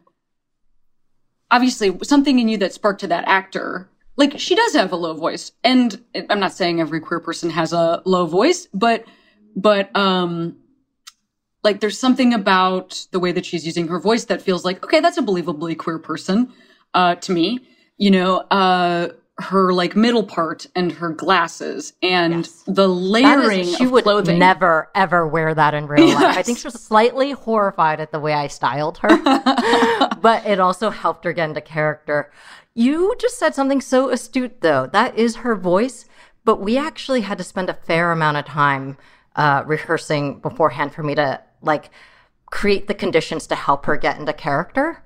obviously something in you that sparked to that actor. Like she does have a low voice, and I'm not saying every queer person has a low voice, but, but, um, like there's something about the way that she's using her voice that feels like, okay, that's a believably queer person, uh, to me, you know, uh, her like middle part and her glasses and yes. the layering is, she of would clothing. Never ever wear that in real yes. life. I think she was slightly horrified at the way I styled her, but it also helped her get into character. You just said something so astute though. That is her voice, but we actually had to spend a fair amount of time uh, rehearsing beforehand for me to like create the conditions to help her get into character.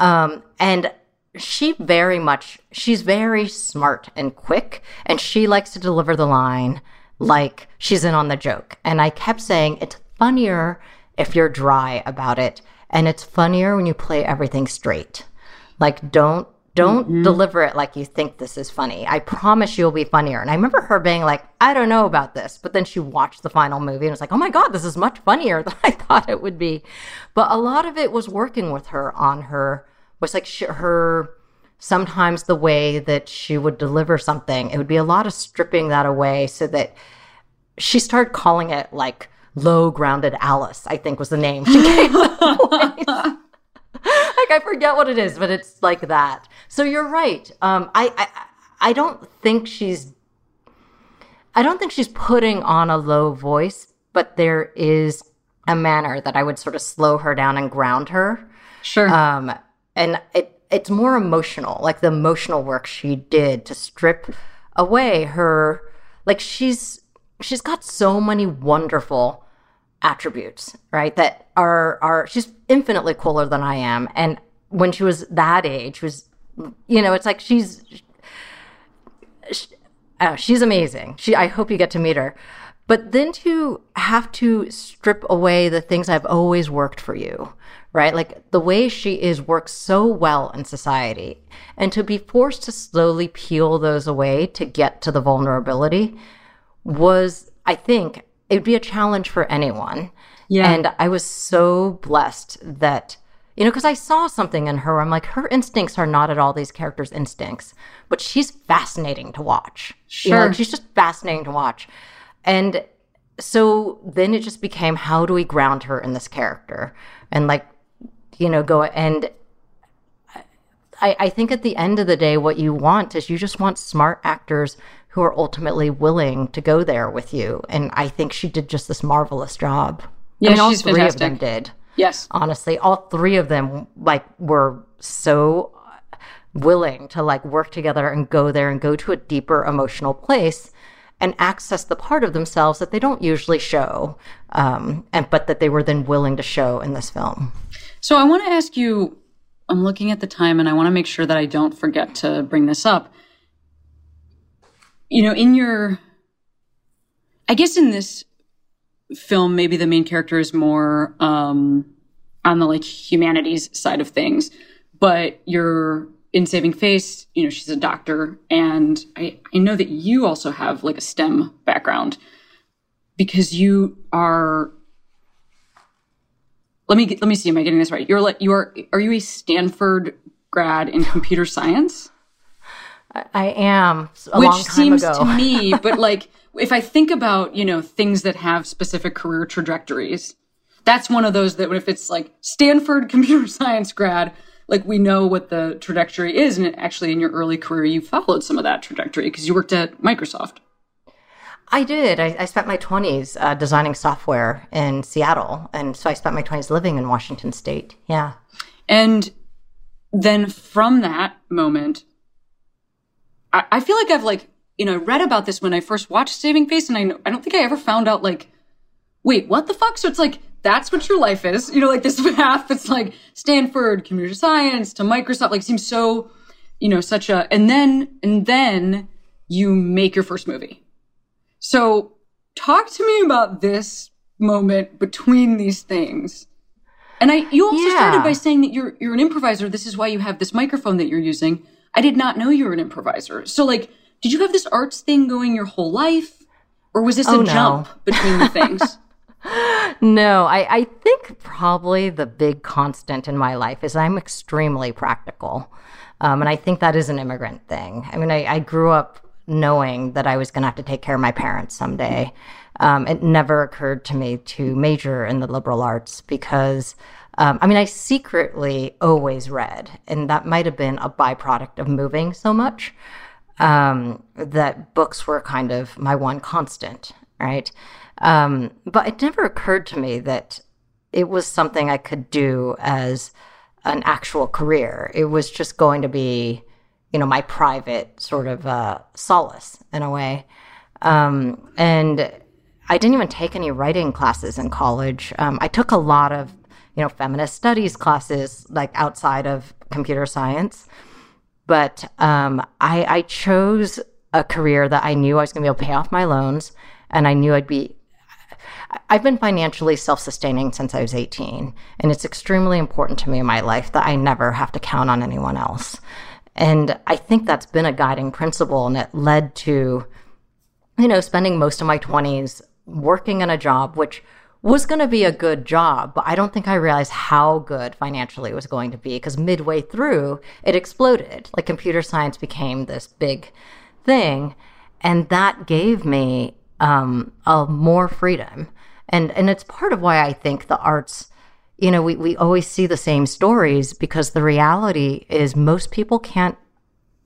Um, and She very much, she's very smart and quick, and she likes to deliver the line like she's in on the joke. And I kept saying, it's funnier if you're dry about it. And it's funnier when you play everything straight. Like, don't don't mm-hmm. deliver it like you think this is funny. I promise you'll be funnier. And I remember her being like, I don't know about this. But then she watched the final movie and was like, oh, my God, this is much funnier than I thought it would be. But a lot of it was working with her on her, was like she, her, sometimes the way that she would deliver something, it would be a lot of stripping that away so that she started calling it like Low Grounded Alice, I think was the name she gave the voice. Like, I forget what it is, but it's like that. So you're right. Um, I, I I don't think she's I don't think she's putting on a low voice, but there is a manner that I would sort of slow her down and ground her. Sure. Um, and it it's more emotional, like the emotional work she did to strip away her, like she's she's got so many wonderful attributes, right? That are, are, she's infinitely cooler than I am. And when she was that age, she was, you know, it's like she's, she, oh, she's amazing. She, I hope you get to meet her. But then to have to strip away the things I've always worked for you, right? Like the way she is works so well in society. And to be forced to slowly peel those away to get to the vulnerability was, I think, it would be a challenge for anyone. Yeah. And I was so blessed that, you know, because I saw something in her. I'm like, her instincts are not at all these characters' instincts, but she's fascinating to watch. Sure. You know, like she's just fascinating to watch. And so then it just became, how do we ground her in this character? And like, you know, go and I, I think at the end of the day, what you want is you just want smart actors who are ultimately willing to go there with you. And I think she did just this marvelous job. Yeah, I mean, all she's three fantastic. Of them did. Yes. Honestly, all three of them like were so willing to like work together and go there and go to a deeper emotional place and access the part of themselves that they don't usually show, um, and but that they were then willing to show in this film. So I want to ask you, I'm looking at the time and I want to make sure that I don't forget to bring this up. You know, in your, I guess in this film, maybe the main character is more um, on the like humanities side of things, but you're in Saving Face, you know, she's a doctor. And I, I know that you also have like a STEM background because you are, let me, get, let me see, am I getting this right? You're like, you are, are you a Stanford grad in computer science? I am a Which long time seems ago. To me, but like if I think about, you know, things that have specific career trajectories, that's one of those that if it's like Stanford computer science grad, like we know what the trajectory is. And it actually in your early career, you followed some of that trajectory because you worked at Microsoft. I did. I, I spent my twenties uh, designing software in Seattle. And so I spent my twenties living in Washington State. Yeah. And then from that moment, I feel like I've like, you know, read about this when I first watched Saving Face and I I don't think I ever found out like, wait, what the fuck? So it's like, that's what your life is. You know, like this path that's like Stanford, computer science to Microsoft, like seems so, you know, such a, and then, and then you make your first movie. So talk to me about this moment between these things. And I, you also yeah. started by saying that you're, you're an improviser. This is why you have this microphone that you're using. I did not know you were an improviser. So, like, did you have this arts thing going your whole life? Or was this oh, a no. jump between the things? No, I, I think probably the big constant in my life is I'm extremely practical. Um, and I think that is an immigrant thing. I mean, I, I grew up knowing that I was going to have to take care of my parents someday. Um, it never occurred to me to major in the liberal arts because... Um, I mean, I secretly always read, and that might have been a byproduct of moving so much, um, that books were kind of my one constant, right? Um, but it never occurred to me that it was something I could do as an actual career. It was just going to be, you know, my private sort of uh, solace in a way. Um, and I didn't even take any writing classes in college. Um, I took a lot of you know, feminist studies classes, like outside of computer science. But um, I, I chose a career that I knew I was going to be able to pay off my loans. And I knew I'd be, I've been financially self-sustaining since I was eighteen, and it's extremely important to me in my life that I never have to count on anyone else. And I think that's been a guiding principle, and it led to, you know, spending most of my twenties working in a job which was going to be a good job, but I don't think I realized how good financially it was going to be, because midway through, it exploded. Like, computer science became this big thing, and that gave me um, a more freedom. And and it's part of why I think the arts, you know, we, we always see the same stories, because the reality is most people can't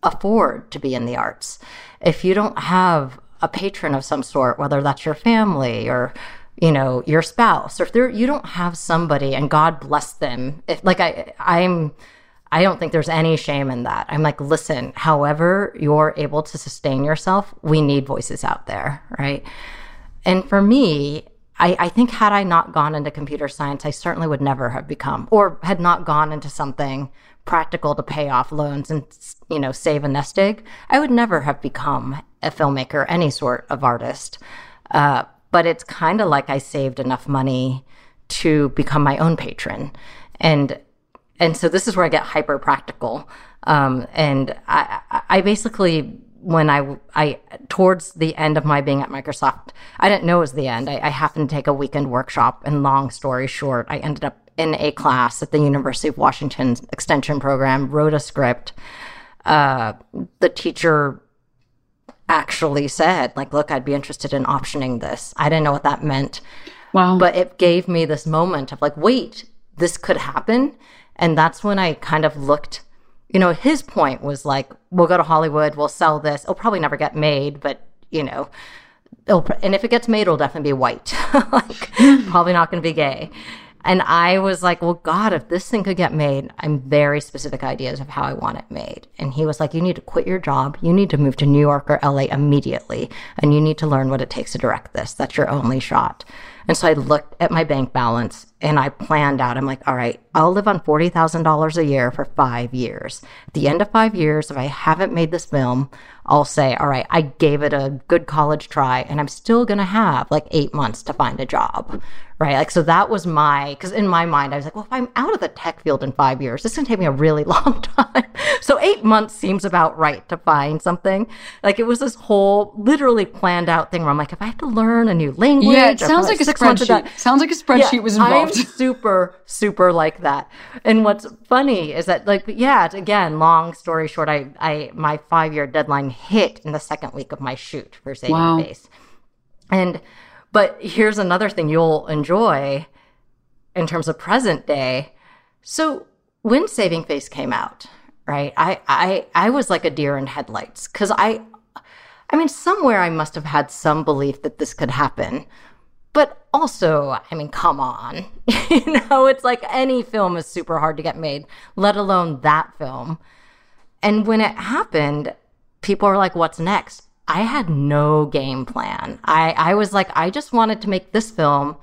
afford to be in the arts. If you don't have a patron of some sort, whether that's your family or, you know, your spouse, or if there, you don't have somebody, and God bless them. If like I, I'm, I don't think there's any shame in that. I'm like, listen, however you're able to sustain yourself, we need voices out there, right? And for me, I, I think had I not gone into computer science, I certainly would never have become, or had not gone into something practical to pay off loans and, you know, save a nest egg, I would never have become a filmmaker, any sort of artist. Uh, but it's kind of like I saved enough money to become my own patron. And and so this is where I get hyper practical. Um, and I, I basically, when I, I, towards the end of my being at Microsoft, I didn't know it was the end. I, I happened to take a weekend workshop, and long story short, I ended up in a class at the University of Washington's extension program, wrote a script. Uh, the teacher actually said, like, look, I'd be interested in optioning this. I didn't know what that meant. Wow. But it gave me this moment of like, wait, this could happen. And that's when I kind of looked, you know, his point was like, we'll go to Hollywood, we'll sell this. It'll probably never get made, but, you know, it'll, and if it gets made, it'll definitely be white. Like, probably not going to be gay. And I was like, well, God, if this thing could get made, I'm very specific ideas of how I want it made. And he was like, you need to quit your job. You need to move to New York or L A immediately. And you need to learn what it takes to direct this. That's your only shot. And so I looked at my bank balance and I planned out. I'm like, all right, I'll live on forty thousand dollars a year for five years. At the end of five years, if I haven't made this film, I'll say, all right, I gave it a good college try, and I'm still going to have like eight months to find a job, right? Like, so that was my, because in my mind, I was like, well, if I'm out of the tech field in five years, this is going to take me a really long time. So eight months seems about right to find something. Like, it was this whole literally planned out thing where I'm like, if I have to learn a new language. Yeah, it sounds like, like a spreadsheet. Sounds like a spreadsheet yeah, was involved. I'm super, super like that. And what's funny is that, like, yeah, again, long story short, I, I my five-year deadline hit in the second week of my shoot for Saving wow. Face. And, but here's another thing you'll enjoy in terms of present day. So when Saving Face came out, right, I, I, I was like a deer in headlights, because I, I mean, somewhere I must have had some belief that this could happen. But also, I mean, come on, you know, it's like any film is super hard to get made, let alone that film. And when it happened, people are like, what's next? I had no game plan. I, I was like, I just wanted to make this film.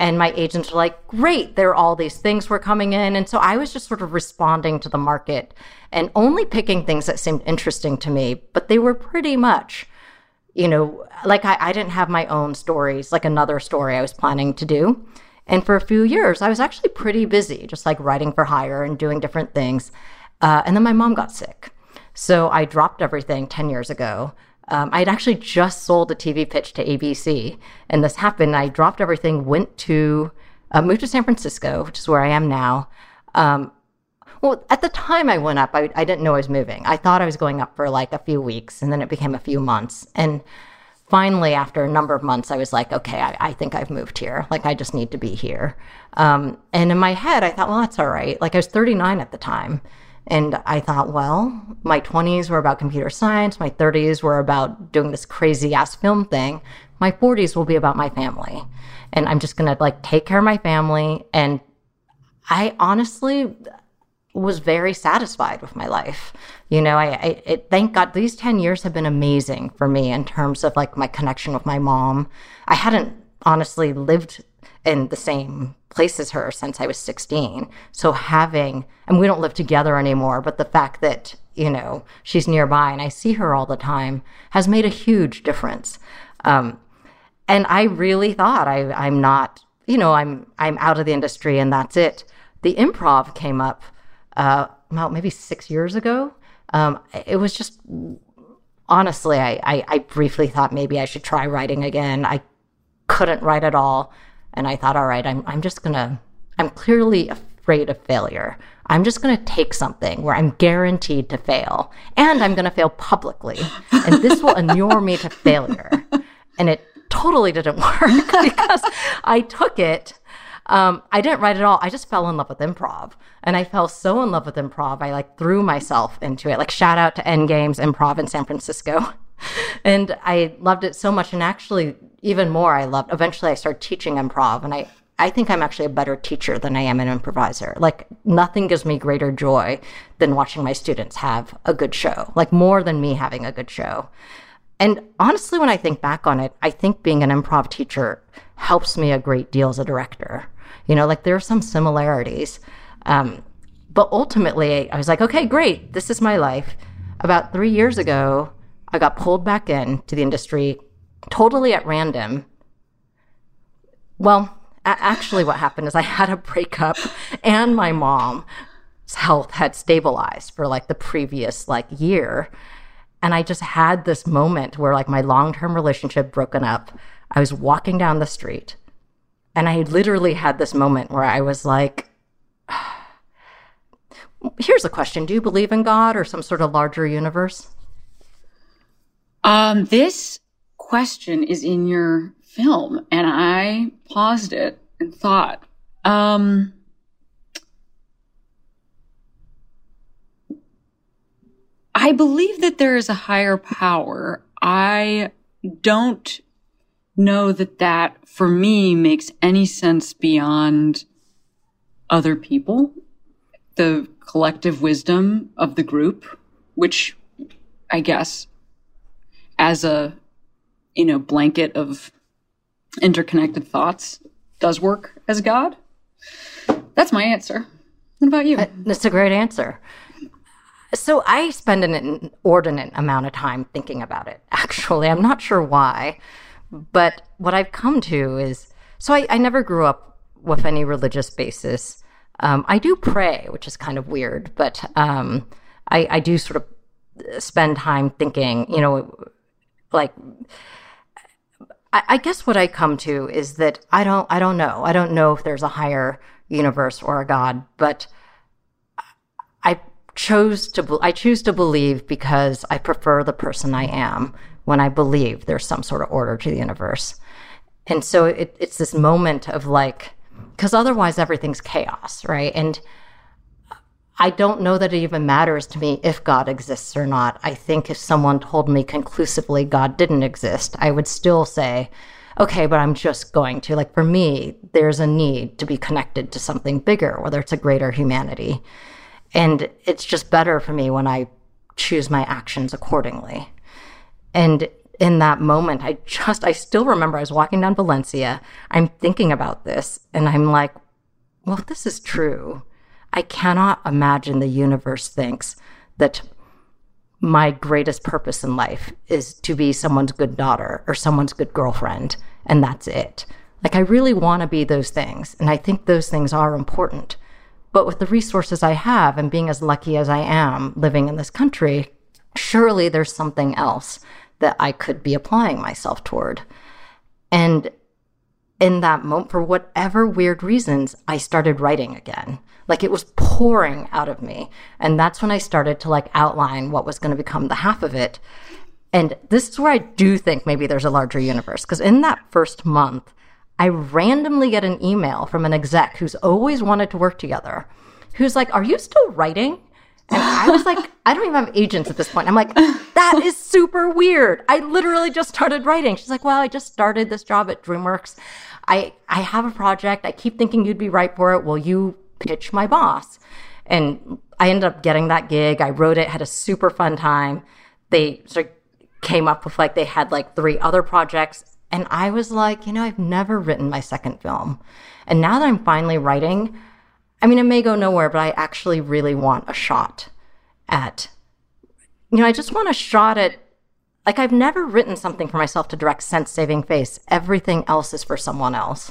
And my agents were like, great, there are all these things were coming in. And so I was just sort of responding to the market and only picking things that seemed interesting to me, but they were pretty much, you know, like I, I didn't have my own stories, like another story I was planning to do. And for a few years, I was actually pretty busy, just like writing for hire and doing different things. Uh, and then my mom got sick. So I dropped everything ten years ago. Um, I had actually just sold a T V pitch to A B C, and this happened. I dropped everything, went to, uh, moved to San Francisco, which is where I am now. Um, well, at the time I went up, I, I didn't know I was moving. I thought I was going up for like a few weeks, and then it became a few months. And finally, after a number of months, I was like, okay, I, I think I've moved here. Like, I just need to be here. Um, and in my head, I thought, well, that's all right. Like, I was thirty-nine at the time. And I thought, well, my twenties were about computer science. My thirties were about doing this crazy ass film thing. My forties will be about my family. And I'm just going to like take care of my family. And I honestly was very satisfied with my life. You know, I, I it, thank God these ten years have been amazing for me in terms of like my connection with my mom. I hadn't honestly lived in the same place as her since I was sixteen. So having, and we don't live together anymore, but the fact that, you know, she's nearby and I see her all the time has made a huge difference. Um, And I really thought I, I'm not, you know, I'm I'm out of the industry and that's it. The improv came up uh, about maybe six years ago. Um, it was just, honestly, I, I, I briefly thought maybe I should try writing again. I couldn't write at all. And I thought, all right, I'm I'm just going to, I'm clearly afraid of failure. I'm just going to take something where I'm guaranteed to fail. And I'm going to fail publicly. And this will inure me to failure. And it totally didn't work because I took it. Um, I didn't write at all. I just fell in love with improv. And I fell so in love with improv, I like threw myself into it. Like, shout out to Endgames Improv in San Francisco. And I loved it so much. And actually, even more, I loved, eventually I started teaching improv. And I, I think I'm actually a better teacher than I am an improviser. Like, nothing gives me greater joy than watching my students have a good show, like more than me having a good show. And honestly, when I think back on it, I think being an improv teacher helps me a great deal as a director. You know, like there are some similarities. Um, but ultimately, I was like, okay, great. This is my life. About three years ago, I got pulled back into the industry totally at random. Well, a- actually what happened is I had a breakup and my mom's health had stabilized for like the previous like year. And I just had this moment where like my long-term relationship broken up. I was walking down the street and I literally had this moment where I was like, here's a question. Do you believe in God or some sort of larger universe? Um, this question is in your film. And I paused it and thought, um, I believe that there is a higher power. I don't know that that, for me, makes any sense beyond other people, the collective wisdom of the group, which I guess as a, you know, blanket of interconnected thoughts does work as God. That's my answer. What about you? That's a great answer. So I spend an inordinate amount of time thinking about it, actually. I'm not sure why, but what I've come to is, so I, I never grew up with any religious basis. Um, I do pray, which is kind of weird, but um, I, I do sort of spend time thinking, you know, like, I, I guess what I come to is that I don't, I don't know. I don't know if there's a higher universe or a God, but I chose to I choose to believe because I prefer the person I am when I believe there's some sort of order to the universe. And so it, it's this moment of like, because otherwise everything's chaos, right? And I don't know that it even matters to me if God exists or not. I think if someone told me conclusively God didn't exist, I would still say, okay, but I'm just going to, like, for me, there's a need to be connected to something bigger, whether it's a greater humanity. And it's just better for me when I choose my actions accordingly. And in that moment, I just, I still remember I was walking down Valencia. I'm thinking about this and I'm like, well, if this is true, I cannot imagine the universe thinks that my greatest purpose in life is to be someone's good daughter or someone's good girlfriend. And that's it. Like, I really want to be those things. And I think those things are important. But with the resources I have and being as lucky as I am living in this country, surely there's something else that I could be applying myself toward. And in that moment, for whatever weird reasons, I started writing again. Like, it was pouring out of me. And that's when I started to like outline what was going to become The Half of It. And this is where I do think maybe there's a larger universe, because in that first month, I randomly get an email from an exec who's always wanted to work together, who's like, are you still writing? And I was like, I don't even have agents at this point. I'm like, that is super weird. I literally just started writing. She's like, well, I just started this job at DreamWorks. I, I have a project. I keep thinking you'd be right for it. Will you pitch my boss? And I ended up getting that gig. I wrote it, had a super fun time. They sort of came up with like, they had like three other projects. And I was like, you know, I've never written my second film. And now that I'm finally writing, I mean, it may go nowhere, but I actually really want a shot at, you know, I just want a shot at Like, I've never written something for myself to direct since Saving Face. Everything else is for someone else.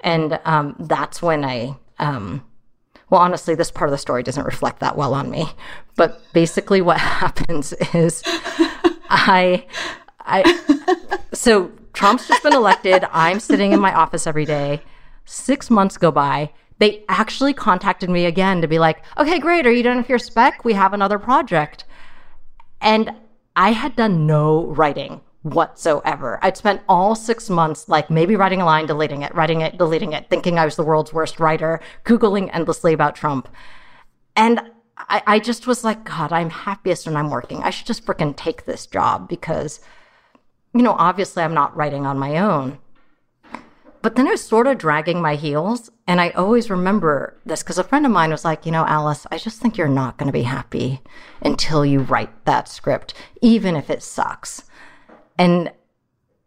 And um, that's when I, um, well, honestly, this part of the story doesn't reflect that well on me. But basically what happens is I, I, so Trump's just been elected. I'm sitting in my office every day. Six months go by. They actually contacted me again to be like, okay, great. Are you done with your spec? We have another project. And I had done no writing whatsoever. I'd spent all six months, like, maybe writing a line, deleting it, writing it, deleting it, thinking I was the world's worst writer, Googling endlessly about Trump. And I, I just was like, God, I'm happiest when I'm working. I should just frickin' take this job because, you know, obviously I'm not writing on my own. But then I was sort of dragging my heels. And I always remember this because a friend of mine was like, you know, Alice, I just think you're not going to be happy until you write that script, even if it sucks. And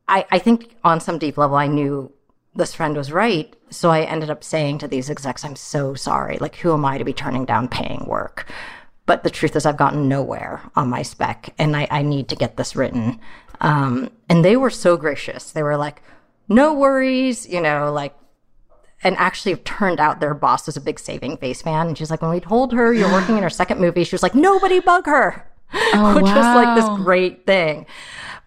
I, I think on some deep level, I knew this friend was right. So I ended up saying to these execs, I'm so sorry. Like, who am I to be turning down paying work? But the truth is I've gotten nowhere on my spec and I, I need to get this written. Um, and they were so gracious. They were like, no worries, you know, like, and actually it turned out their boss was a big Saving Face fan. And she's like, when we told her you're working in her second movie, she was like, nobody bug her, oh, which wow. was like this great thing.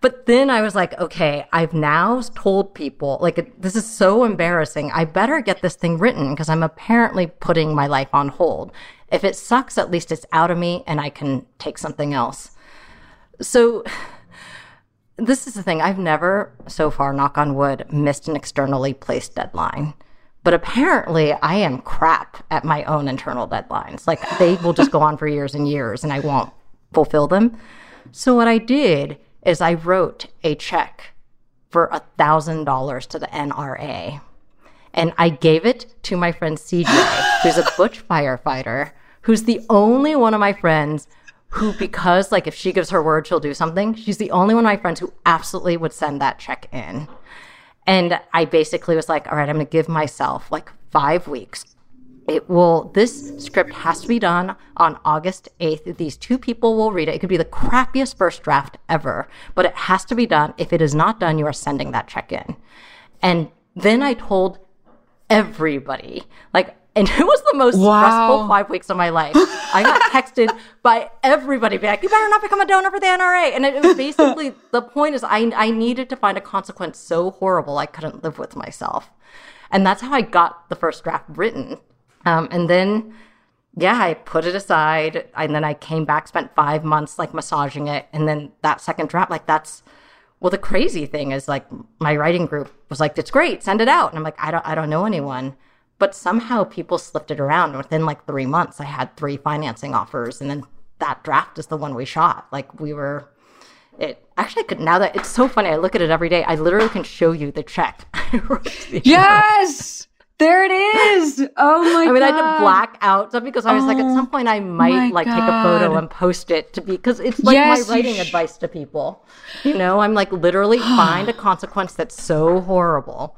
But then I was like, okay, I've now told people, like, this is so embarrassing. I better get this thing written because I'm apparently putting my life on hold. If it sucks, at least it's out of me and I can take something else. So this is the thing. I've never so far, knock on wood, missed an externally placed deadline. But apparently I am crap at my own internal deadlines. Like, they will just go on for years and years and I won't fulfill them. So what I did is I wrote a check for one thousand dollars to the N R A. And I gave it to my friend C J, who's a butch firefighter, who's the only one of my friends who, because, like, if she gives her word, she'll do something. She's the only one of my friends who absolutely would send that check in. And I basically was like, all right, I'm going to give myself like five weeks. It will, this script has to be done on August eighth. These two people will read it. It could be the crappiest first draft ever, but it has to be done. If it is not done, you are sending that check in. And then I told everybody, like, and it was the most wow. stressful five weeks of my life. I got texted by everybody being like, you better not become a donor for the N R A. And it was basically, the point is I, I needed to find a consequence so horrible I couldn't live with myself. And that's how I got the first draft written. Um, and then, yeah, I put it aside. And then I came back, spent five months like massaging it. And then that second draft, like that's, well, the crazy thing is like my writing group was like, it's great, send it out. And I'm like, I don't, I don't know anyone. But somehow people slipped it around. Within like three months, I had three financing offers. And then that draft is the one we shot. Like we were, it actually I could, now that it's so funny, I look at it every day. I literally can show you the check. the yes, account. There it is. Oh my God. I mean, God. I had to black out something because I was oh, like, at some point I might like God. take a photo and post it to be, because it's like yes, my writing sh- advice to people. You know, I'm like literally find a consequence that's so horrible.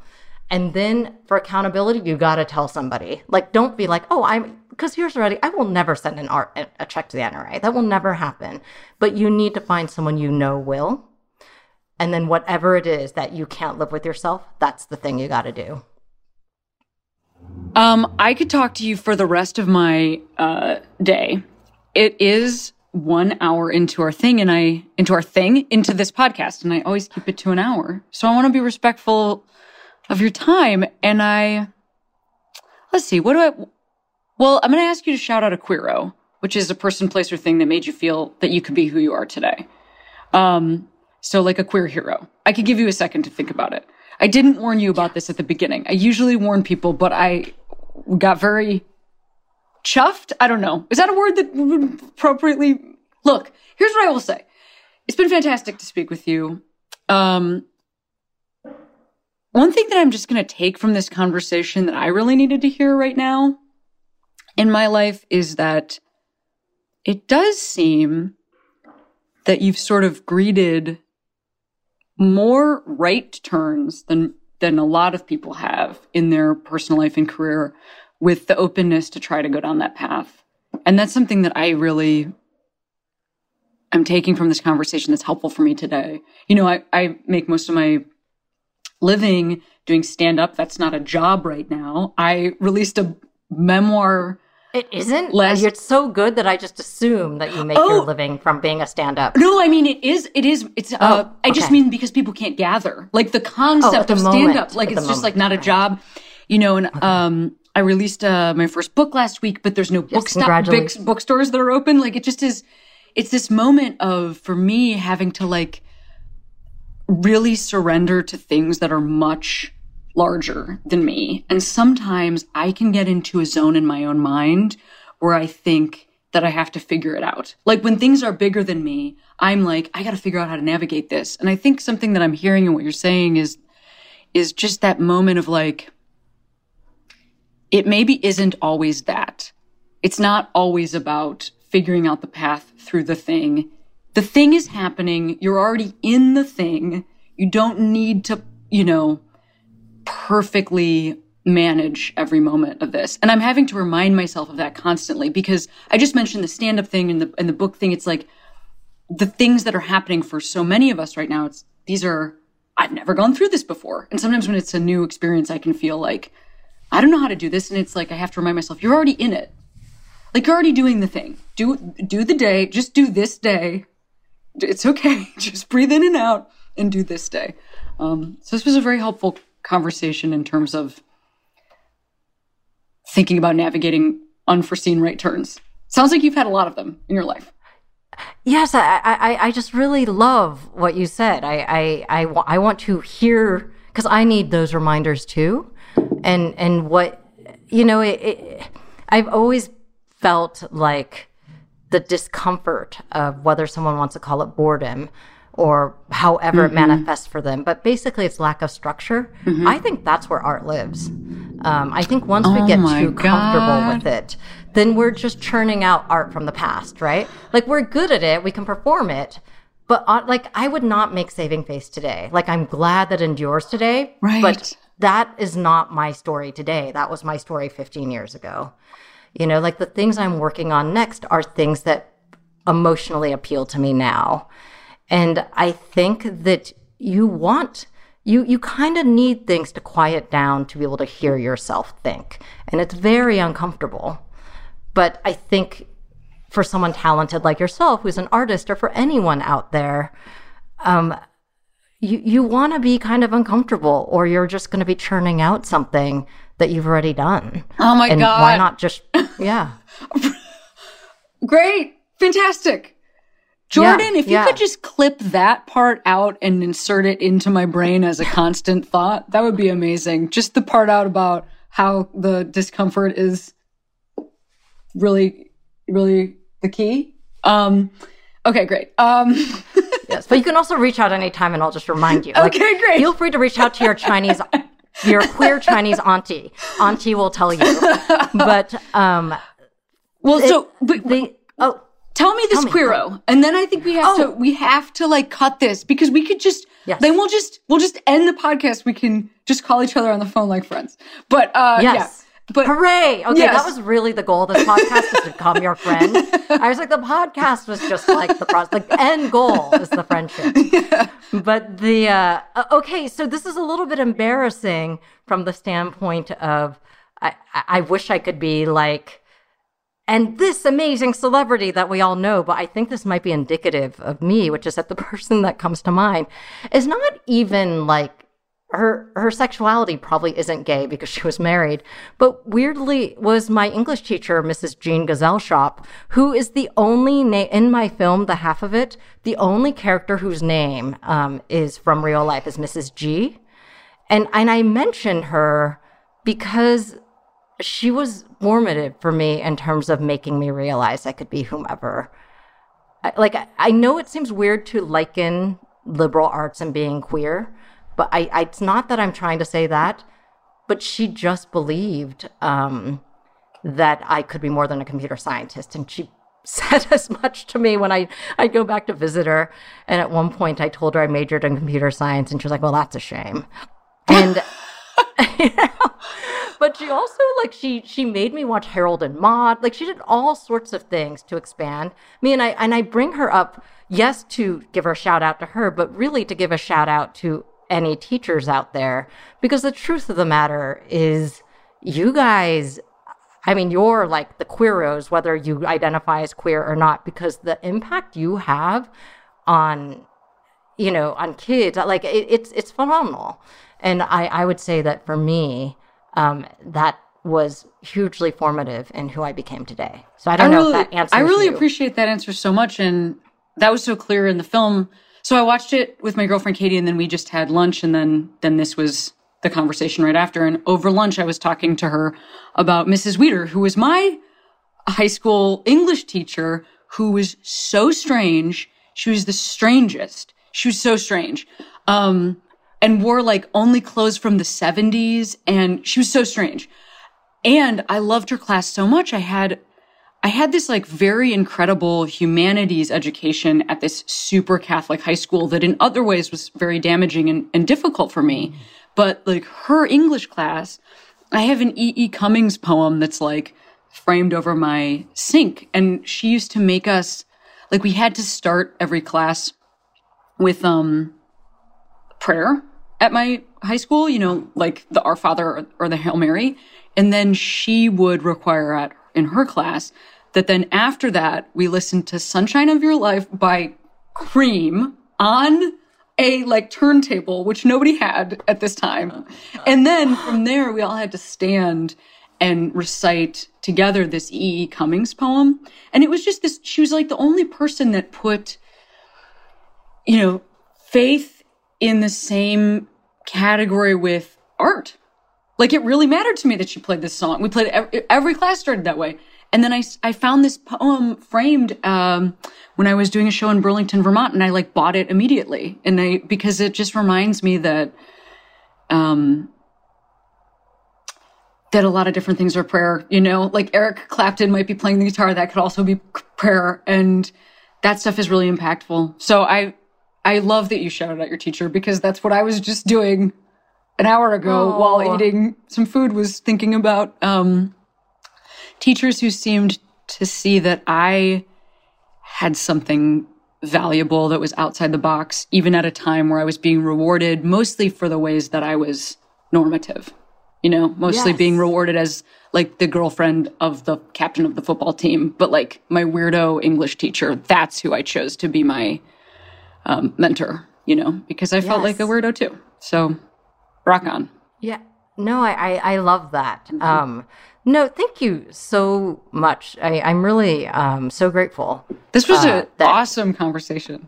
And then for accountability, you got to tell somebody. Like, don't be like, oh, I'm, because here's already, I will never send an art, a check to the N R A. That will never happen. But you need to find someone you know will. And then whatever it is that you can't live with yourself, that's the thing you got to do. Um, I could talk to you for the rest of my uh, day. It is one hour into our thing, and I, into our thing, into this podcast. And I always keep it to an hour. So I want to be respectful of your time. And I, let's see, what do I, well, I'm going to ask you to shout out a Queero, which is a person, place, or thing that made you feel that you could be who you are today. Um, so like a queer hero. I could give you a second to think about it. I didn't warn you about this at the beginning. I usually warn people, but I got very chuffed. I don't know. Is that a word that would appropriately, look, here's what I will say. It's been fantastic to speak with you. Um, One thing that I'm just going to take from this conversation that I really needed to hear right now in my life is that it does seem that you've sort of greeted more right turns than than a lot of people have in their personal life and career with the openness to try to go down that path. And that's something that I really I'm taking from this conversation that's helpful for me today? You know, I, I make most of my living doing stand-up. That's not a job right now. I released a memoir. It isn't? Last... It's so good that I just assume that you make oh. your living from being a stand-up. No, I mean, it is. It is. It's. Uh, oh, okay. I just mean because people can't gather. Like, the concept oh, the of stand-up, like, at it's just, moment. like, not a job. You know, and okay. um, I released uh, my first book last week, but there's no yes, book stop, big, bookstores that are open. Like, it just is. It's this moment of, for me, having to, like, really surrender to things that are much larger than me. And sometimes I can get into a zone in my own mind where I think that I have to figure it out. Like, when things are bigger than me, I'm like, I got to figure out how to navigate this. And I think something that I'm hearing in what you're saying is, is just that moment of, like, it maybe isn't always that. It's not always about figuring out the path through the thing. The thing is happening. You're already in the thing. You don't need to, you know, perfectly manage every moment of this. And I'm having to remind myself of that constantly, because I just mentioned the stand-up thing and the and the book thing. It's like the things that are happening for so many of us right now, it's these are, I've never gone through this before. And sometimes when it's a new experience, I can feel like, I don't know how to do this. And it's like, I have to remind myself, you're already in it. Like, you're already doing the thing. Do do the day. Just do this day. It's okay. Just breathe in and out and do this day. Um, so this was a very helpful conversation in terms of thinking about navigating unforeseen right turns. Sounds like you've had a lot of them in your life. Yes, I I, I just really love what you said. I I, I, I want to hear, because I need those reminders too. And and what, you know, it, it, I've always felt like the discomfort of whether someone wants to call it boredom or however mm-hmm. it manifests for them. But basically, it's lack of structure. Mm-hmm. I think that's where art lives. Um, I think once oh we get too God. comfortable with it, then we're just churning out art from the past, right? Like, we're good at it. We can perform it. But, uh, like, I would not make Saving Face today. Like, I'm glad that endures today. Right. But that is not my story today. That was my story fifteen years ago. You know, like, the things I'm working on next are things that emotionally appeal to me now. And I think that you want, you you kind of need things to quiet down to be able to hear yourself think. And it's very uncomfortable. But I think for someone talented like yourself, who's an artist, or for anyone out there, um, you, you want to be kind of uncomfortable, or you're just going to be churning out something that you've already done. Oh my and God. Why not just, yeah. Great. Fantastic. Jordan, yeah, if you yeah. could just clip that part out and insert it into my brain as a constant thought, that would be amazing. Just the part out about how the discomfort is really, really the key. Um, okay, great. Um, yes, but you can also reach out anytime and I'll just remind you. Like, okay, great. Feel free to reach out to your Chinese your queer Chinese auntie. Auntie will tell you. But, um... Well, it, so... But, the, oh, tell me this tell me, queero. And then I think we have oh. to... We have to, like, cut this. Because we could just... Yes. Then we'll just... We'll just end the podcast. We can just call each other on the phone like friends. But, uh... Yes. Yeah. But, hooray! Okay, yes. That was really the goal of this podcast, is to become your friend. I was like, the podcast was just like the process. Like, the end goal is the friendship. Yeah. But the, uh, okay, so this is a little bit embarrassing from the standpoint of, I, I wish I could be like, and this amazing celebrity that we all know, but I think this might be indicative of me, which is that the person that comes to mind is not even like, Her her sexuality probably isn't gay because she was married, but weirdly was my English teacher, Missus Jean Gazelle Shop, who is the only name in my film, The Half of It, the only character whose name um, is from real life is Missus G. And, and I mention her because she was formative for me in terms of making me realize I could be whomever. I, like, I, I know it seems weird to liken liberal arts and being queer, but I, I, it's not that I'm trying to say that, but she just believed um, that I could be more than a computer scientist. And she said as much to me when I, I go back to visit her. And at one point I told her I majored in computer science, and she was like, well, that's a shame. And, you know, But she also, like, she she made me watch Harold and Maude. Like, she did all sorts of things to expand me. And I and I bring her up, yes, to give her a shout out to her, but really to give a shout out to any teachers out there, because the truth of the matter is, you guys, I mean, you're like the queeros, whether you identify as queer or not, because the impact you have on, you know, on kids, like, it, it's it's phenomenal. And I, I would say that for me, um, that was hugely formative in who I became today. So I don't I know really, if that answers I really you. Appreciate that answer so much. And that was so clear in the film. So I watched it with my girlfriend, Katie, and then we just had lunch. And then then this was the conversation right after. And over lunch, I was talking to her about Missus Weeder, who was my high school English teacher, who was so strange. She was the strangest. She was so strange. Um, and wore, like, only clothes from the seventies. And she was so strange. And I loved her class so much. I had... I had this like very incredible humanities education at this super Catholic high school that in other ways was very damaging and, and difficult for me. But like her English class, I have an E E Cummings poem that's like framed over my sink. And she used to make us, like, we had to start every class with um prayer at my high school, you know, like the Our Father or, or the Hail Mary. And then she would require at in her class that then after that we listened to Sunshine of Your Life by Cream on a like turntable, which nobody had at this time. And then from there we all had to stand and recite together this E E Cummings poem. And it was just this, she was like the only person that put, you know, faith in the same category with art. Like, it really mattered to me that she played this song. We played every, every class started that way. And then I, I found this poem framed um, when I was doing a show in Burlington, Vermont, and I, like, bought it immediately. And I, because it just reminds me that, um, that a lot of different things are prayer, you know? Like, Eric Clapton might be playing the guitar. That could also be prayer. And that stuff is really impactful. So I, I love that you shouted out your teacher, because that's what I was just doing an hour ago. Oh. While eating some food, was thinking about um, teachers who seemed to see that I had something valuable that was outside the box, even at a time where I was being rewarded mostly for the ways that I was normative, you know, mostly yes. being rewarded as like the girlfriend of the captain of the football team. But like my weirdo English teacher, that's who I chose to be my um, mentor, you know, because I yes. felt like a weirdo too. So... rock on. Yeah. No, I, I, I love that. Mm-hmm. Um, no, thank you so much. I, I'm really um, so grateful. This was uh, an awesome conversation.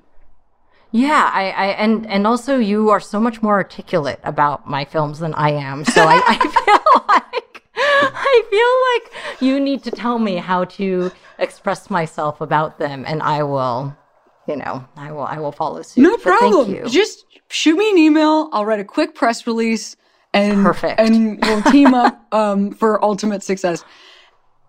Yeah. I, I and, and also you are so much more articulate about my films than I am. So I, I feel like I feel like you need to tell me how to express myself about them, and I will, you know, I will I will follow suit. No problem. Thank you. Just shoot me an email. I'll write a quick press release, and Perfect. and we'll team up um, for ultimate success.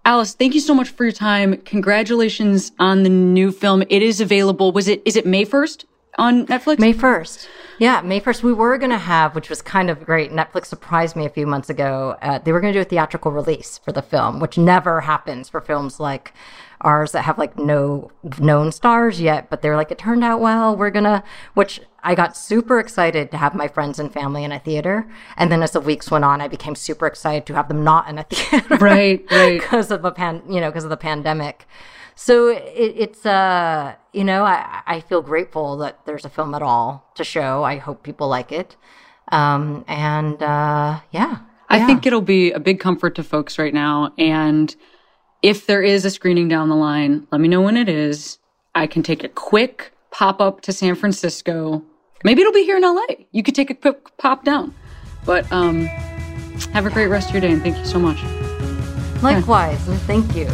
Alice, thank you so much for your time. Congratulations on the new film. It is available. Was it? Is it May first on Netflix? May first. Yeah, May first. We were going to have, which was kind of great. Netflix surprised me a few months ago. Uh, they were going to do a theatrical release for the film, which never happens for films like ours that have like no known stars yet, but they're like, it turned out well, we're gonna, which I got super excited to have my friends and family in a theater. And then as the weeks went on, I became super excited to have them not in a theater. Right, right. Because of a pan, you know, because of the pandemic. So it, it's, uh, you know, I, I feel grateful that there's a film at all to show. I hope people like it. Um, and uh, yeah. I yeah. think it'll be a big comfort to folks right now. And if there is a screening down the line, let me know when it is. I can take a quick pop-up to San Francisco. Maybe it'll be here in L A. You could take a quick pop down. But um, have a great rest of your day, and thank you so much. Likewise, and thank you.